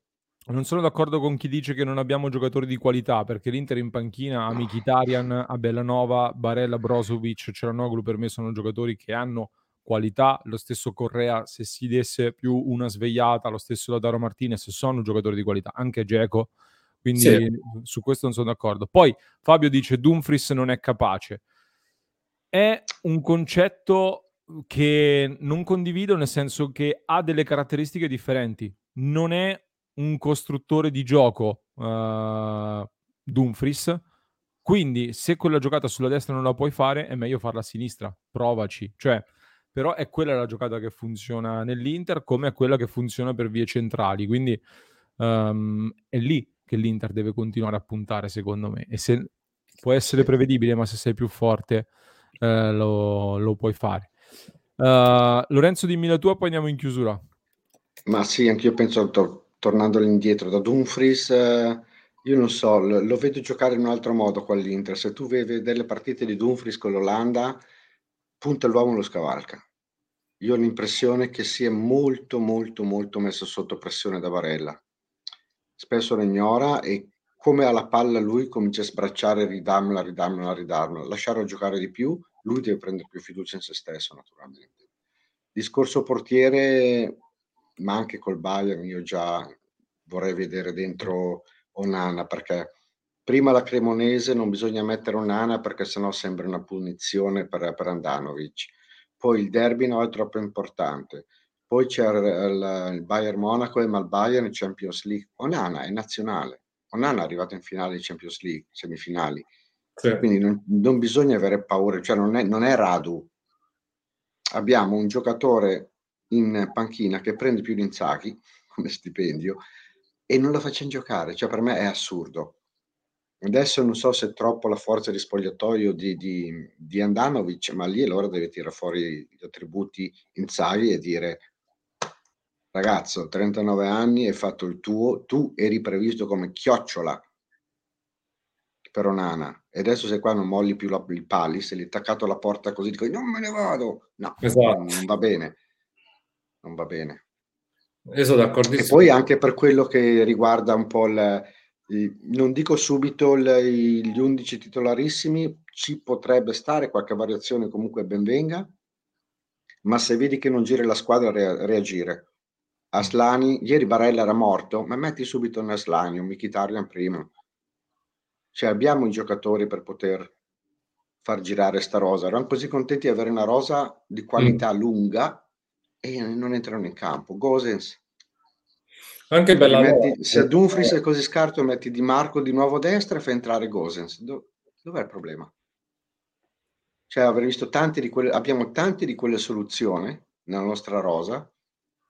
Non sono d'accordo con chi dice che non abbiamo giocatori di qualità, perché l'Inter in panchina ha Mkhitaryan, a Bellanova, Barella, Brozovic, Çalhanoğlu, per me sono giocatori che hanno qualità. Lo stesso Correa, se si desse più una svegliata, lo stesso Lautaro Martinez, sono giocatori di qualità, anche Dzeko, quindi sì, su questo non sono d'accordo. Poi Fabio dice Dumfries non è capace. È un concetto che non condivido, nel senso che ha delle caratteristiche differenti. Non è un costruttore di gioco uh, Dumfries, quindi se quella giocata sulla destra non la puoi fare è meglio farla a sinistra, provaci, cioè. Però è quella la giocata che funziona nell'Inter, come è quella che funziona per vie centrali, quindi um, è lì che l'Inter deve continuare a puntare, secondo me. E se può essere prevedibile, ma se sei più forte eh, lo, lo puoi fare. Uh, Lorenzo, dimmi la tua, poi andiamo in chiusura. Ma sì, anch'io penso, tor- tornando indietro, da Dumfries, eh, io non so, lo, lo vedo giocare in un altro modo qua all'Inter. Se tu vedi delle partite di Dumfries con l'Olanda, punta l'uomo e lo scavalca. Io ho l'impressione che sia molto molto molto messo sotto pressione da Barella, spesso lo ignora, e come ha la palla lui comincia a sbracciare, ridarmela, ridarmela, ridarmela, lasciarlo giocare di più. Lui deve prendere più fiducia in se stesso, naturalmente. Discorso portiere, ma anche col Bayern io già vorrei vedere dentro Onana, perché prima la Cremonese non bisogna mettere Onana perché sennò sembra una punizione per, per Handanović. Poi il derby no, è troppo importante. Poi c'è il, il Bayern Monaco, ma il Bayern è Champions League. Onana è nazionale. Onana è arrivato in finale di Champions League, semifinali. Sì. Quindi non, non bisogna avere paura, cioè non è, non è Radu. Abbiamo un giocatore in panchina che prende più di Inzaghi come stipendio e non lo facciamo giocare. Cioè per me è assurdo. Adesso non so se è troppo la forza di spogliatoio di, di, di Handanović, ma lì allora deve tirare fuori gli attributi Inzaghi e dire: ragazzo, trentanove anni, hai fatto il tuo, tu eri previsto come chiocciola per Onana e adesso sei qua, non molli più la, i pali, se li hai taccato alla porta così dico non me ne vado, no, esatto. non va bene non va bene io sono d'accordissimo. E poi anche per quello che riguarda un po' il non dico subito le, gli undici titolarissimi, ci potrebbe stare qualche variazione, comunque benvenga, ma se vedi che non gira la squadra re, reagire. Aslani, ieri Barella era morto, ma metti subito un Aslani, un Mkhitaryan prima, cioè abbiamo i giocatori per poter far girare sta rosa. Erano così contenti di avere una rosa di qualità mm. lunga e non entrano in campo. Gosens anche bella, metti, se Dumfries è così scarto metti Di Marco di nuovo a destra e fai entrare Gosens. Do, dov'è il problema? Cioè avrei visto tanti di quelle, abbiamo tanti di quelle soluzioni nella nostra rosa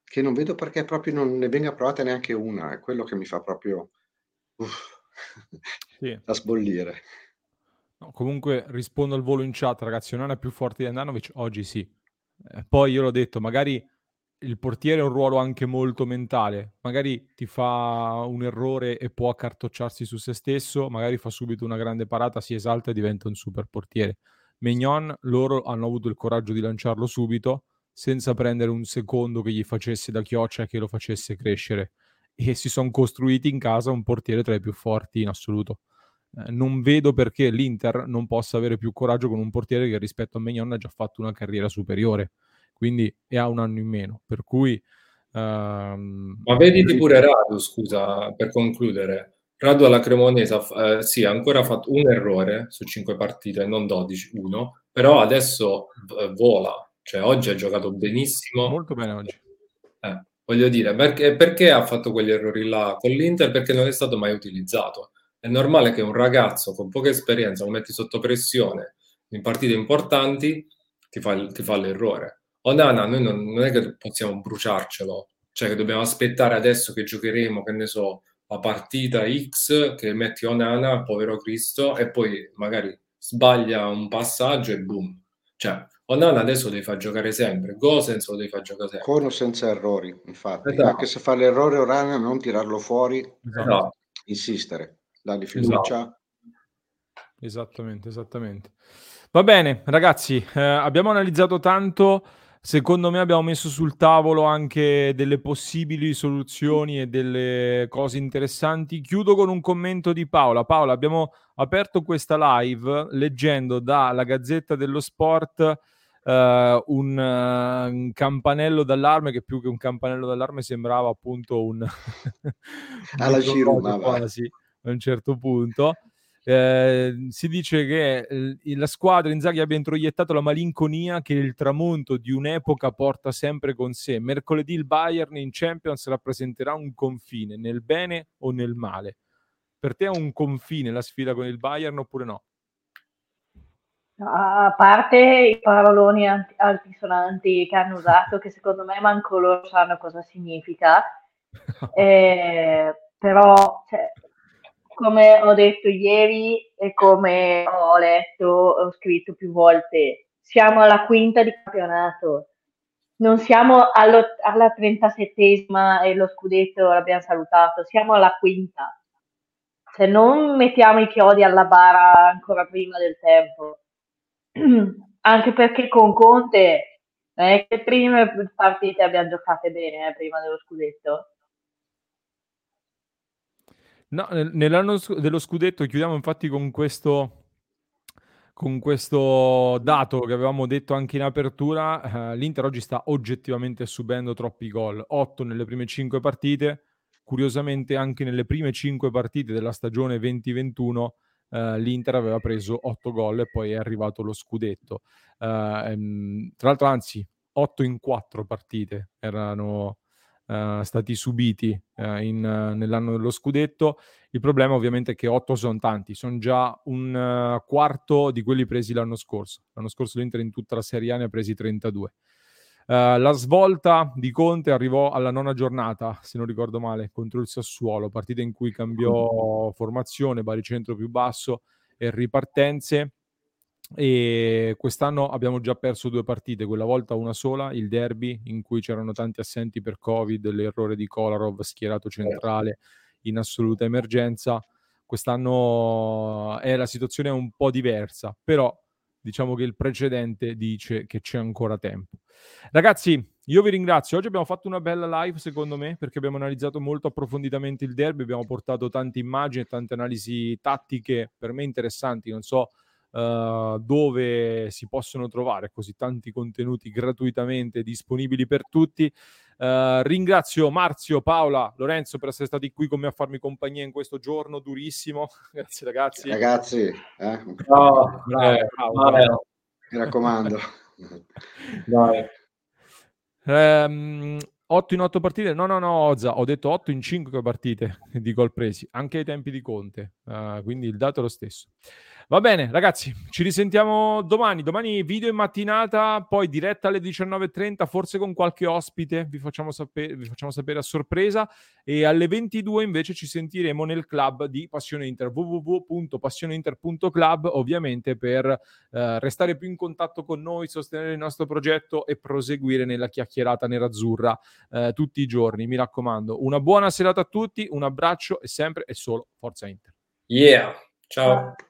che non vedo perché proprio non ne venga provata neanche una. È quello che mi fa proprio uff, sì. da sbollire. No, comunque rispondo al volo in chat, ragazzi, non è più forte di Handanović oggi, sì, eh, poi io l'ho detto, magari il portiere ha un ruolo anche molto mentale, magari ti fa un errore e può accartocciarsi su se stesso, magari fa subito una grande parata, si esalta e diventa un super portiere. Maignan, loro hanno avuto il coraggio di lanciarlo subito senza prendere un secondo che gli facesse da chioccia e che lo facesse crescere, e si sono costruiti in casa un portiere tra i più forti in assoluto. Eh, non vedo perché l'Inter non possa avere più coraggio con un portiere che rispetto a Maignan ha già fatto una carriera superiore, quindi e ha un anno in meno, per cui ehm... ma vediti pure Radu, scusa, per concludere. Radu alla Cremonese eh, sì, ha ancora fatto un errore su cinque partite, non dodici, uno, però adesso eh, vola, cioè oggi ha giocato benissimo, molto bene oggi, eh, voglio dire, perché, perché ha fatto quegli errori là con l'Inter? Perché non è stato mai utilizzato. È normale che un ragazzo con poca esperienza lo metti sotto pressione in partite importanti, ti fa, ti fa l'errore. Onana, noi non, non è che possiamo bruciarcelo, cioè che dobbiamo aspettare adesso che giocheremo, che ne so, la partita X, che metti Onana, povero Cristo, e poi magari sbaglia un passaggio e boom. Cioè, Onana adesso lo devi far giocare sempre, Gosens lo devi far giocare sempre. Con o senza errori, infatti. Esatto. Anche se fa l'errore Onana, non tirarlo fuori, esatto. Insistere, dargli fiducia. Esatto. Esattamente, esattamente. Va bene, ragazzi, eh, abbiamo analizzato tanto. Secondo me abbiamo messo sul tavolo anche delle possibili soluzioni e delle cose interessanti. Chiudo con un commento di Paola. Paola, abbiamo aperto questa live leggendo dalla Gazzetta dello Sport uh, un, uh, un campanello d'allarme, che più che un campanello d'allarme sembrava appunto un... alla Girona, quasi, a un certo punto. Eh, si dice che eh, la squadra Inzaghi abbia introiettato la malinconia che il tramonto di un'epoca porta sempre con sé. Mercoledì il Bayern in Champions rappresenterà un confine, nel bene o nel male. Per te è un confine la sfida con il Bayern oppure no? A parte i paroloni altisonanti che hanno usato, che secondo me manco loro sanno cosa significa, eh, però... Cioè, come ho detto ieri e come ho letto, ho scritto più volte, siamo alla quinta di campionato, non siamo allo, alla trentasettesima e lo scudetto l'abbiamo salutato, siamo alla quinta. Se non mettiamo i chiodi alla bara ancora prima del tempo, anche perché con Conte, eh, che prime partite abbiamo giocate bene eh, prima dello scudetto. No, nell'anno dello scudetto chiudiamo infatti con questo, con questo dato che avevamo detto anche in apertura. eh, l'Inter oggi sta oggettivamente subendo troppi gol, otto nelle prime cinque partite. Curiosamente anche nelle prime cinque partite della stagione venti ventuno eh, l'Inter aveva preso otto gol e poi è arrivato lo scudetto. Eh, tra l'altro anzi otto in quattro partite erano... Uh, stati subiti uh, in, uh, nell'anno dello scudetto. Il problema ovviamente è che otto sono tanti, sono già un uh, quarto di quelli presi l'anno scorso. L'anno scorso l'Inter in tutta la Serie A ne ha presi trentadue. Uh, la svolta di Conte arrivò alla nona giornata, se non ricordo male, contro il Sassuolo, partita in cui cambiò formazione, baricentro più basso e ripartenze. E quest'anno abbiamo già perso due partite, quella volta una sola, il derby in cui c'erano tanti assenti per Covid, l'errore di Kolarov schierato centrale in assoluta emergenza. Quest'anno è la situazione è un po' diversa, però diciamo che il precedente dice che c'è ancora tempo. Ragazzi, io vi ringrazio, oggi abbiamo fatto una bella live secondo me, perché abbiamo analizzato molto approfonditamente il derby, abbiamo portato tante immagini, tante analisi tattiche per me interessanti. Non so Uh, dove si possono trovare così tanti contenuti gratuitamente disponibili per tutti. Uh, ringrazio Marzio, Paola, Lorenzo per essere stati qui con me a farmi compagnia in questo giorno durissimo. Grazie ragazzi. Ragazzi, eh? No, bravo, eh, bravo, bravo. Bravo. Mi raccomando. um, otto in otto partite? No, no, no, Oza, ho detto otto in cinque partite di gol presi, anche ai tempi di Conte, uh, quindi il dato è lo stesso. Va bene, ragazzi, ci risentiamo domani. Domani video in mattinata, poi diretta alle diciannove e trenta, forse con qualche ospite, vi facciamo sapere, vi facciamo sapere a sorpresa. E alle ventidue invece ci sentiremo nel club di Passione Inter, w w w punto passione inter punto club, ovviamente per eh, restare più in contatto con noi, sostenere il nostro progetto e proseguire nella chiacchierata nerazzurra eh, tutti i giorni, mi raccomando. Una buona serata a tutti, un abbraccio e sempre e solo Forza Inter. Yeah, ciao.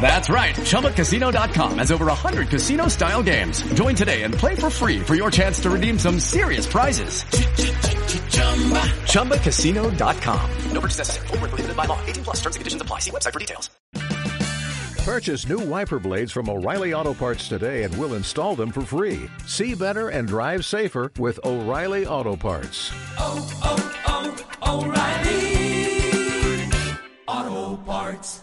That's right. Chumba Casino dot com has over one hundred casino-style games. Join today and play for free for your chance to redeem some serious prizes. Chumba Casino dot com. No purchase necessary. Void where prohibited by law. eighteen plus terms and conditions apply. See website for details. Purchase new wiper blades from O'Reilly Auto Parts today and we'll install them for free. See better and drive safer with O'Reilly Auto Parts. Oh, oh, oh, O'Reilly Auto Parts.